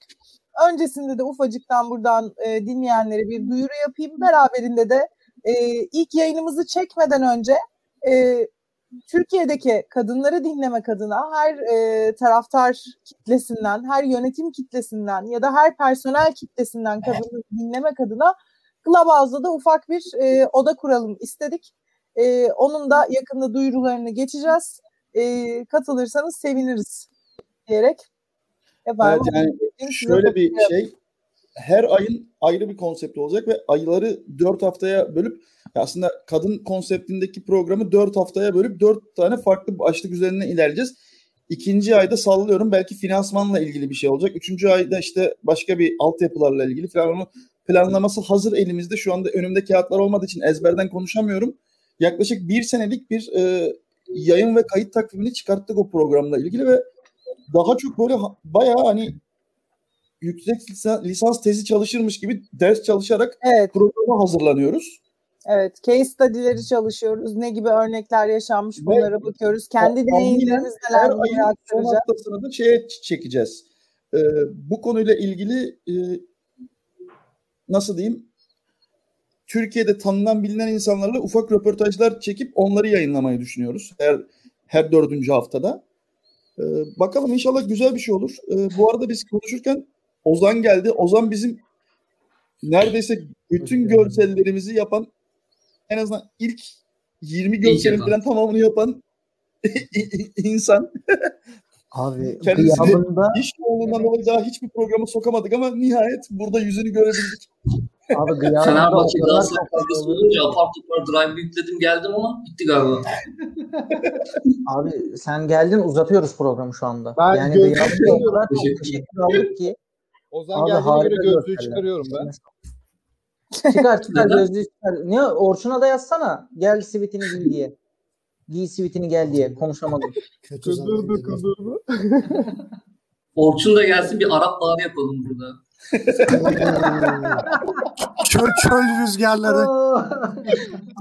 Öncesinde de ufacıktan buradan e, dinleyenlere bir duyuru yapayım. Beraberinde de e, ilk yayınımızı çekmeden önce e, Türkiye'deki kadınları dinlemek adına her e, taraftar kitlesinden, her yönetim kitlesinden ya da her personel kitlesinden kadınları dinlemek adına Clubhouse'da da ufak bir e, oda kuralım istedik. Ee, onun da yakında duyurularını geçeceğiz. Ee, katılırsanız seviniriz diyerek. Efendim, evet, yani şöyle bir şey, her ayın ayrı bir konsepti olacak ve ayları dört haftaya bölüp, aslında kadın konseptindeki programı dört haftaya bölüp dört tane farklı başlık üzerinden ilerleyeceğiz. İkinci ayda sallıyorum belki finansmanla ilgili bir şey olacak. Üçüncü ayda işte başka bir altyapılarla ilgili falan, planlaması hazır elimizde. Şu anda önümde kağıtlar olmadığı için ezberden konuşamıyorum. Yaklaşık bir senelik bir e, yayın ve kayıt takvimini çıkarttık o programla ilgili ve daha çok böyle ha, bayağı hani yüksek lisans, lisans tezi çalışırmış gibi ders çalışarak evet. programa hazırlanıyoruz. Evet, case study'leri çalışıyoruz. Ne gibi örnekler yaşanmış bunlara bakıyoruz. Kendi deneyimlerimiz neler diye aktaracağız. Haftasını da şeye çekeceğiz. E, bu konuyla ilgili e, nasıl diyeyim? Türkiye'de tanınan, bilinen insanlarla ufak röportajlar çekip onları yayınlamayı düşünüyoruz her her dördüncü haftada. Ee, bakalım inşallah güzel bir şey olur. Ee, bu arada biz konuşurken Ozan geldi. Ozan bizim neredeyse bütün görsellerimizi yapan, en azından ilk yirmi görselimizden tamamını yapan insan. Abi kendisini iş yoğunluğundan dolayı daha hiçbir programa sokamadık ama nihayet burada yüzünü görebildik. Abi Fenerbahçe'de aslında faydası olunca apar topar drive yükledim geldim ama bitti galiba. Abi sen geldin, uzatıyoruz programı şu anda. Ben yani gönlümden teşekkür aldık ki. Ozan geldiğine göre gözlüğü çıkarıyorum ben. Çıkar çıkar gözlüğü çıkar. Ne, Orçun'a da yazsana. Gel sivitini giy diye. Giy sivitini gel diye. Konuşamadım. Kıdırdı kıdırdı. Orçun da gelsin, bir Arap baharı yapalım burada. Çöl çöl rüzgarları.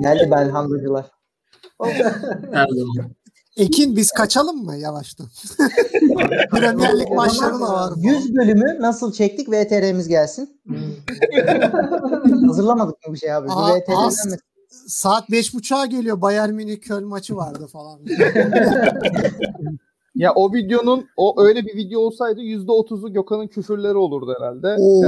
Geldi belhamdacılar. Ekin biz kaçalım mı yavaştan? Premier Lig maçları da var. yüz bölümü nasıl çektik? V T R'miz gelsin. Hazırlamadık mı bir şey abi? Aa, V T R'den mi? Saat beş buçuğa geliyor. Bayern Münih Köln maçı vardı falan. Ya o videonun, o öyle bir video olsaydı yüzde otuzu Gökhan'ın küfürleri olurdu herhalde.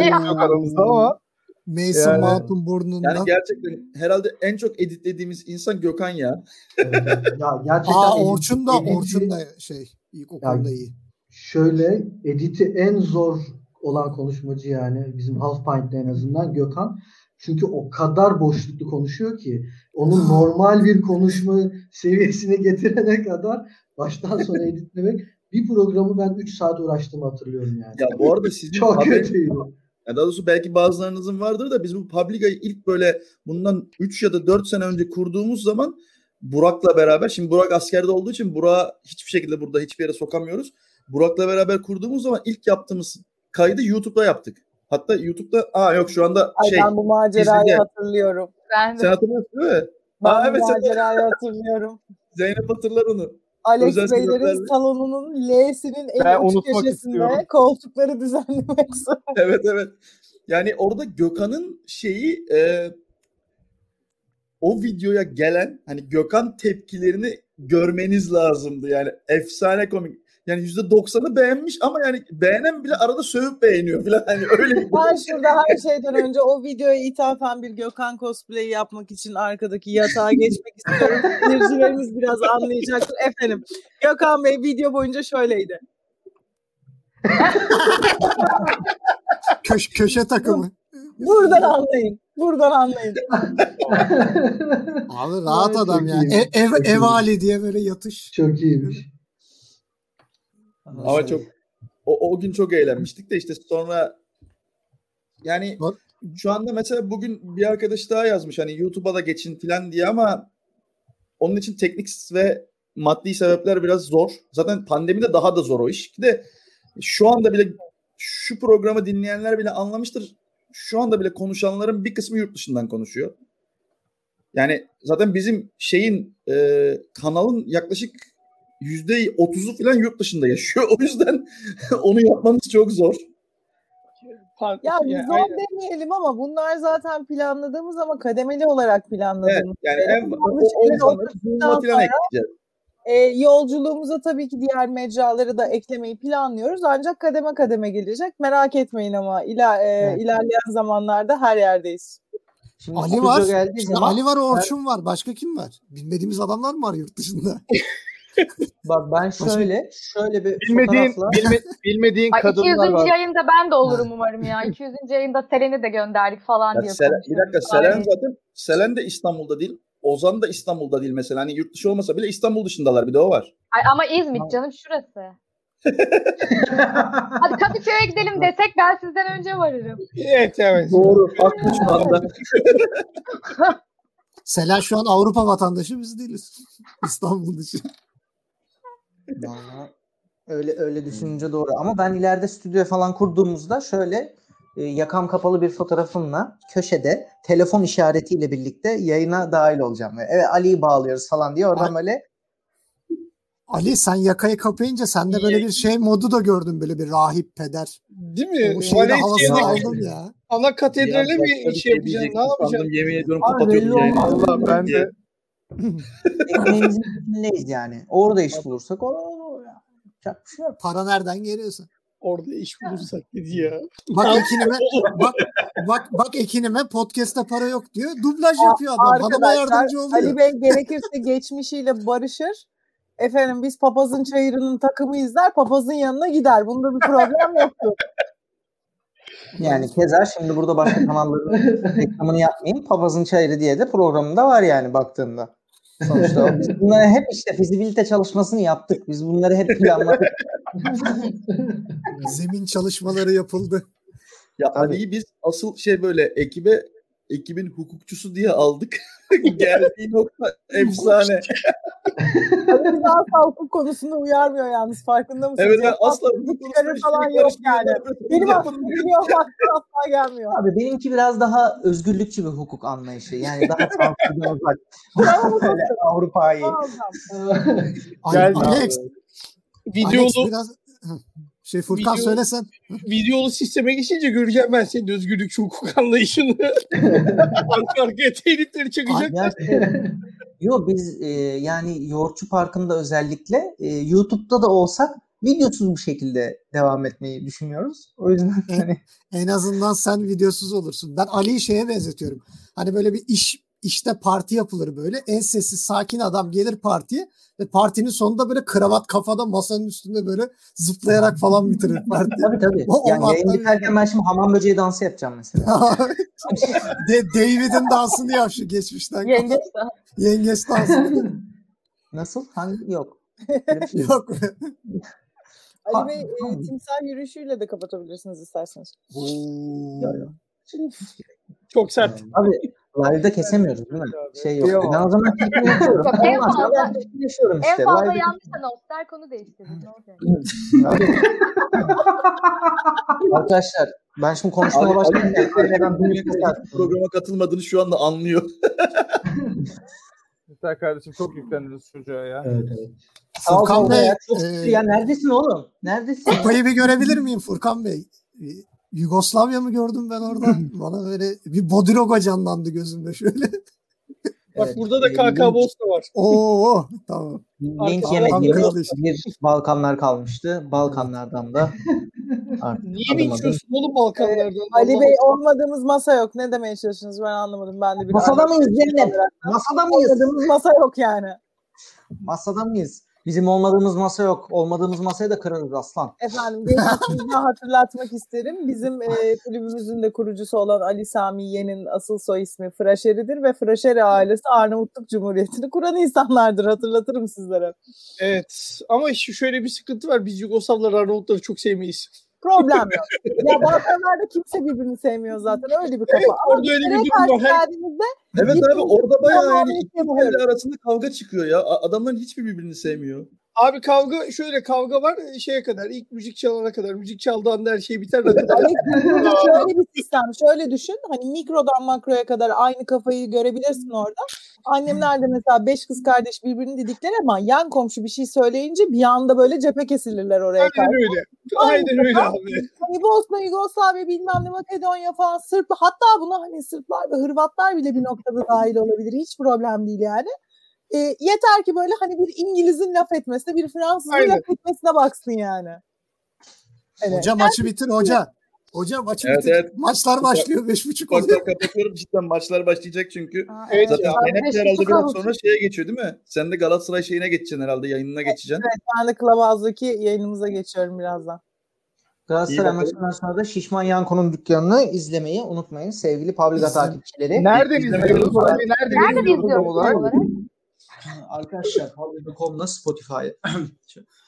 Yani yok aramızda ama. Mason yani, Mount'un burnundan. Yani gerçekten herhalde en çok editlediğimiz insan Gökhan ya. Evet. Ya gerçekten Aa, edit, Orçun da editi, Orçun da şey ilk okulda iyi. Şöyle editi en zor olan konuşmacı, yani bizim Half Pint'de en azından Gökhan. Çünkü o kadar boşluklu konuşuyor ki onu normal bir konuşma seviyesine getirene kadar baştan sona editlemek. Bir programı ben üç saat uğraştığımı hatırlıyorum yani. Ya bu arada sizin çok kötüydü. Yani daha doğrusu belki bazılarınızın vardır da biz bu Publica'yı ilk böyle bundan üç ya da dört sene önce kurduğumuz zaman Burak'la beraber, şimdi Burak askerde olduğu için Burak'ı hiçbir şekilde burada hiçbir yere sokamıyoruz. Burak'la beraber kurduğumuz zaman ilk yaptığımız kaydı YouTube'da yaptık. Hatta YouTube'da, aa yok şu anda şey. Ay ben bu macerayı izledi. Hatırlıyorum. Ben de. Sen hatırlıyorsun değil mi? Ben aa, evet, macerayı sen... hatırlıyorum. Zeynep hatırlar onu. Alex Beylerin salonunun L'sinin en uç köşesinde istiyorum. Koltukları düzenlemek zorunda. Evet evet. Yani orada Gökhan'ın şeyi e, o videoya gelen hani Gökhan tepkilerini görmeniz lazımdı. Yani efsane komik. Yani yüzde doksanı beğenmiş ama yani beğenen bile arada sövüp beğeniyor falan. Yani öyle bir ben şurada her şeyden önce o videoya ithafen bir Gökhan cosplay'i yapmak için arkadaki yatağa geçmek istiyorum. Dinleyicilerimiz biraz anlayacaktır. Efendim, Gökhan Bey video boyunca şöyleydi. Köş, köşe takımı. Buradan anlayın. Buradan anlayın. Abi rahat evet, adam yani. E, ev ev hali diye böyle yatış. Çok iyiymiş. Ama çok o, o gün çok eğlenmiştik de işte sonra yani şu anda mesela bugün bir arkadaş daha yazmış hani YouTube'a da geçin falan diye ama onun için teknik ve maddi sebepler biraz zor. Zaten pandemide daha da zor o iş. Bir de şu anda bile şu programı dinleyenler bile anlamıştır. Şu anda bile konuşanların bir kısmı yurt dışından konuşuyor. Yani zaten bizim şeyin e, kanalın yaklaşık yüzde otuzu falan yurt dışında yaşıyor. O yüzden onu yapmamız çok zor. Ya yani, zor aynen. Demeyelim ama bunlar zaten planladığımız ama kademeli olarak planladığımız. Evet, yani en, o yüzden e, yolculuğumuza tabii ki diğer mecraları da eklemeyi planlıyoruz. Ancak kademe kademe gelecek. Merak etmeyin ama ila, e, evet. ilerleyen zamanlarda her yerdeyiz. Şimdi Ali var, işte Ali var, Orçun var. Başka kim var? Bilmediğimiz adamlar mı var yurt dışında? Bak ben şöyle şöyle bir bilmediğin fotoğrafla... bilme, bilmediğin kadınlar var. iki yüzüncü yayında ben de olurum umarım ya. iki yüzüncü yayında Selen'i de gönderdik falan ya diye. Selen, bir dakika Selen aynen. Zaten Selen de İstanbul'da değil. Ozan da İstanbul'da değil mesela. Hani yurt dışı olmasa bile İstanbul dışındalar, bir de o var. Ay ama İzmit canım şurası. Hadi Kadıköy'e gidelim desek ben sizden önce varırım. Evet evet. Doğru. Haklı şu anda. Selen şu an Avrupa vatandaşı, biz değiliz. İstanbul dışı. Vallahi öyle öyle düşününce doğru ama ben ileride stüdyo falan kurduğumuzda şöyle e, yakam kapalı bir fotoğrafımla köşede telefon işaretiyle birlikte yayına dahil olacağım. Evet, Ali'yi bağlıyoruz falan diye oradan A- böyle. Ali sen yakayı kapayınca sende böyle bir şey modu da gördüm, böyle bir rahip peder. Değil mi? O şeyde havasını aldım ya. Ana katedrale mi şey yapacağım? Ne yapacağım? Yemin ediyorum kapatıyorum yayını. Allah ben de. Ekmeğimizin içindeyiz yani. Orada iş bulursak o çarpışıyor. Para nereden geliyorsa. Orada iş bulursak dedi ya. Bak Ekinime bak bak bak Ekinime podcast'ta para yok diyor. Dublaj yapıyor adam. Adama yardımcı oluyor. Ali Bey gerekirse geçmişiyle barışır. Efendim biz papazın çayırının takımı izler. Papazın yanına gider. Bunda bir problem yoktu. Yani keza şimdi burada başka kanalların reklamını yapmayayım. Papazın çayırı diye de programında var yani baktığında. Sonuçta biz bunları hep işte fizibilite çalışmasını yaptık. Biz bunları hep planladık. Zemin çalışmaları yapıldı. Ya Ali'yi biz asıl şey böyle ekibe, ekibin hukukçusu diye aldık. Geldiği nokta efsane. Biz asla hukuk konusunda uyarmıyor yalnız, farkında mısınız? Evet ben asla hukuk konusunda falan yok yani. Benim aklım biliyor asla gelmiyor. Abi benimki biraz daha özgürlükçü bir hukuk anlayışı. Yani daha farklı uzak. Avrupa'yı. Alex videolu biraz şey Furkan Video, söylesen. Videolu sisteme geçince göreceğim ben senin özgürlükçü hukuk anlayışını. Arka arkaya tehditleri çakacaklar. Yok biz e, yani Yoğurtçu Parkı'nda özellikle e, YouTube'da da olsak videosuz bir şekilde devam etmeyi düşünüyoruz. O yüzden hani en azından sen videosuz olursun. Ben Ali'yi şeye benzetiyorum. Hani böyle bir iş işte parti yapılır böyle. En sessiz sakin adam gelir partiye ve partinin sonunda böyle kravat kafada masanın üstünde böyle zıplayarak falan bitirir parti. Tabii tabii. O, yani yayın biterken ben şimdi hamam böceği dansı yapacağım mesela. De- David'in dansını yap şu geçmişten. Yengeç dansı. Yengeç dansı. Nasıl? Hangi? Yok. Yok. Ali Bey e, timsah yürüyüşüyle de kapatabilirsiniz isterseniz. Hmm. Çok sert. Abi live'da kesemiyoruz değil mi? Şey yok. yok. Ben o zaman bak, en fazla, yaşıyorum işte. En fazla live'da... yanlış anonslar konu değiştirdik. Arkadaşlar ben şimdi konuşmaya başlayayım. Programa katılmadığını şu anda anlıyor. Yeter kardeşim, çok yüklendiniz çocuğa ya. Evet evet. Furkan Bey. Ya, çok... ee... ya neredesin oğlum? Neredesin? Kupayı bir görebilir miyim Furkan Bey? Yugoslavya mı gördüm ben orada? Bana böyle bir Bodiroga canlandı gözümde şöyle. Bak evet, burada da K K Bosna var. Oo tamam. Linç yemediğimiz bir Balkanlar kalmıştı. Balkanlardan da artık niye mi içiyorsun oğlum Balkanlardan? Ee, Ali Bey olmadığımız masa yok. Ne demeye çalışıyorsunuz ben anlamadım. Ben de bir masada mıyız Zeynep? Masada mıyız? Olmadığımız masa yok yani. Masada mıyız? Bizim olmadığımız masa yok. Olmadığımız masayı da kırarız aslan. Efendim geçmişimizde hatırlatmak isterim. Bizim e, kulübümüzün de kurucusu olan Ali Sami Yen'in asıl soy ismi Fraşeri'dir ve Fraşeri ailesi Arnavutluk Cumhuriyeti'ni kuran insanlardır. Hatırlatırım sizlere. Evet ama şöyle bir sıkıntı var. Biz Yugoslavlar Arnavutları çok sevmeyiz. Problem yok. Ya Balkanlarda kimse birbirini sevmiyor zaten. Öyle bir kafa. Evet, orada ama öyle bir durum var. Evet abi orada bayağı yani iki mahalle arasında kavga çıkıyor ya. Adamların hiçbir birbirini sevmiyor. Abi kavga şöyle kavga var şeye kadar ilk müzik çalana kadar müzik çaldığı anda her şey biter. Evet, şöyle bir sistem şöyle düşün hani mikrodan makroya kadar aynı kafayı görebilirsin orada. Annemler de mesela beş kız kardeş birbirini didikler ama yan komşu bir şey söyleyince bir anda böyle cephe kesilirler oraya. Aynen karşı. Öyle. Aynen, Aynen öyle abi. Hani Bosna, Yugoslavya bilmem ne Makedonya falan Sırp hatta buna hani Sırplar ve Hırvatlar bile bir noktada dahil olabilir. Hiç problem değil yani. E, yeter ki böyle hani bir İngiliz'in laf etmesine, bir Fransız'ın Aynen. laf etmesine baksın yani. Evet. Hoca maçı bitir hoca. Hoca maçı evet, bitir. Evet. Maçlar başlıyor. Beş buçuk oluyor. Kapatıyorum cidden. Maçlar başlayacak çünkü. Aa, evet. Zaten Zeynep herhalde biraz sonra şeye geçiyor değil mi? Sen de Galatasaray şeyine geçeceksin herhalde. Yayınına evet, geçeceksin. Evet. Ben de Clubhouse'daki yayınımıza geçiyorum birazdan. Galatasaray maçından sonra da Şişman Yanko'nun dükkanını izlemeyi unutmayın. Sevgili Pavlika takipçileri. Nereden izliyoruz? Nereden izliyoruz? Arkadaşlar Pavlika nokta com'la Spotify,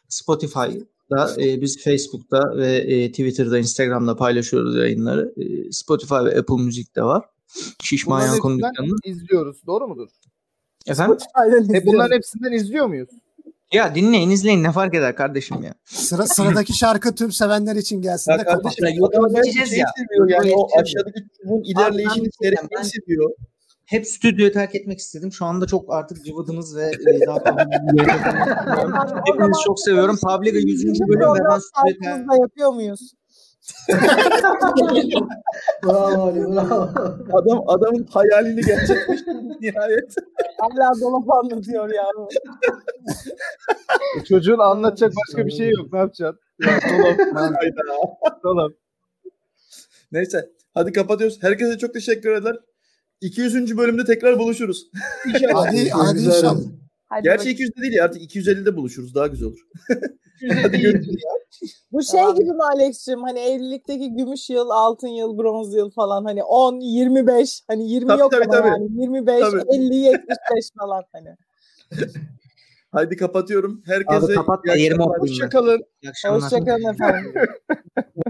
Spotify'da e, biz Facebook'ta ve e, Twitter'da, Instagram'da paylaşıyoruz yayınları. E, Spotify ve Apple Müzik'te var. Şişman Yanko'nun dükkanını izliyoruz. Doğru mudur? Efendim? E, bunların hepsinden izliyor muyuz? Ya dinleyin, izleyin. Ne fark eder kardeşim ya? Sıra sıradaki şarkı tüm sevenler için gelsin. Ya kardeşim, YouTube'a geçeceğiz ya. Seviyor yani. Yani o aşağıdaki YouTube'un ilerleyişini seyretmeyi seviyor. Hep stüdyoyu terk etmek istedim. Şu anda çok artık cıvıdınız ve zaten hepinizi çok seviyorum. Pavlika yüzüncü bölüm ve ben stüdyoyu da yapıyor muyuz? Bravo, bravo. Adam adamın hayalini gerçekleştirdi nihayet. Allah dolap anlatıyor ya. Çocuğun anlatacak başka bir şey yok. Ne yapacaksın? Ya, dolap. Dolap. Neyse, hadi kapatıyoruz. Herkese çok teşekkür ederler. iki yüzüncü bölümde tekrar buluşuruz. Hadi, hadi inşallah. Hadi gerçi bakayım. iki yüzde değil ya artık iki yüz ellide buluşuruz. Daha güzel olur. Hadi görüşürüz. Bu şey tamam. Gibi mi Alex'cim? Hani evlilikteki gümüş yıl, altın yıl, bronz yıl falan. Hani on, yirmi beş. Hani yirmi tabii, yok tabii, ama tabii. Yani. yirmi beş, tabii. elli, yetmiş beş falan hani. Haydi kapatıyorum. Herkese iyi akşamlar. Hoşçakalın. Hoşçakalın efendim.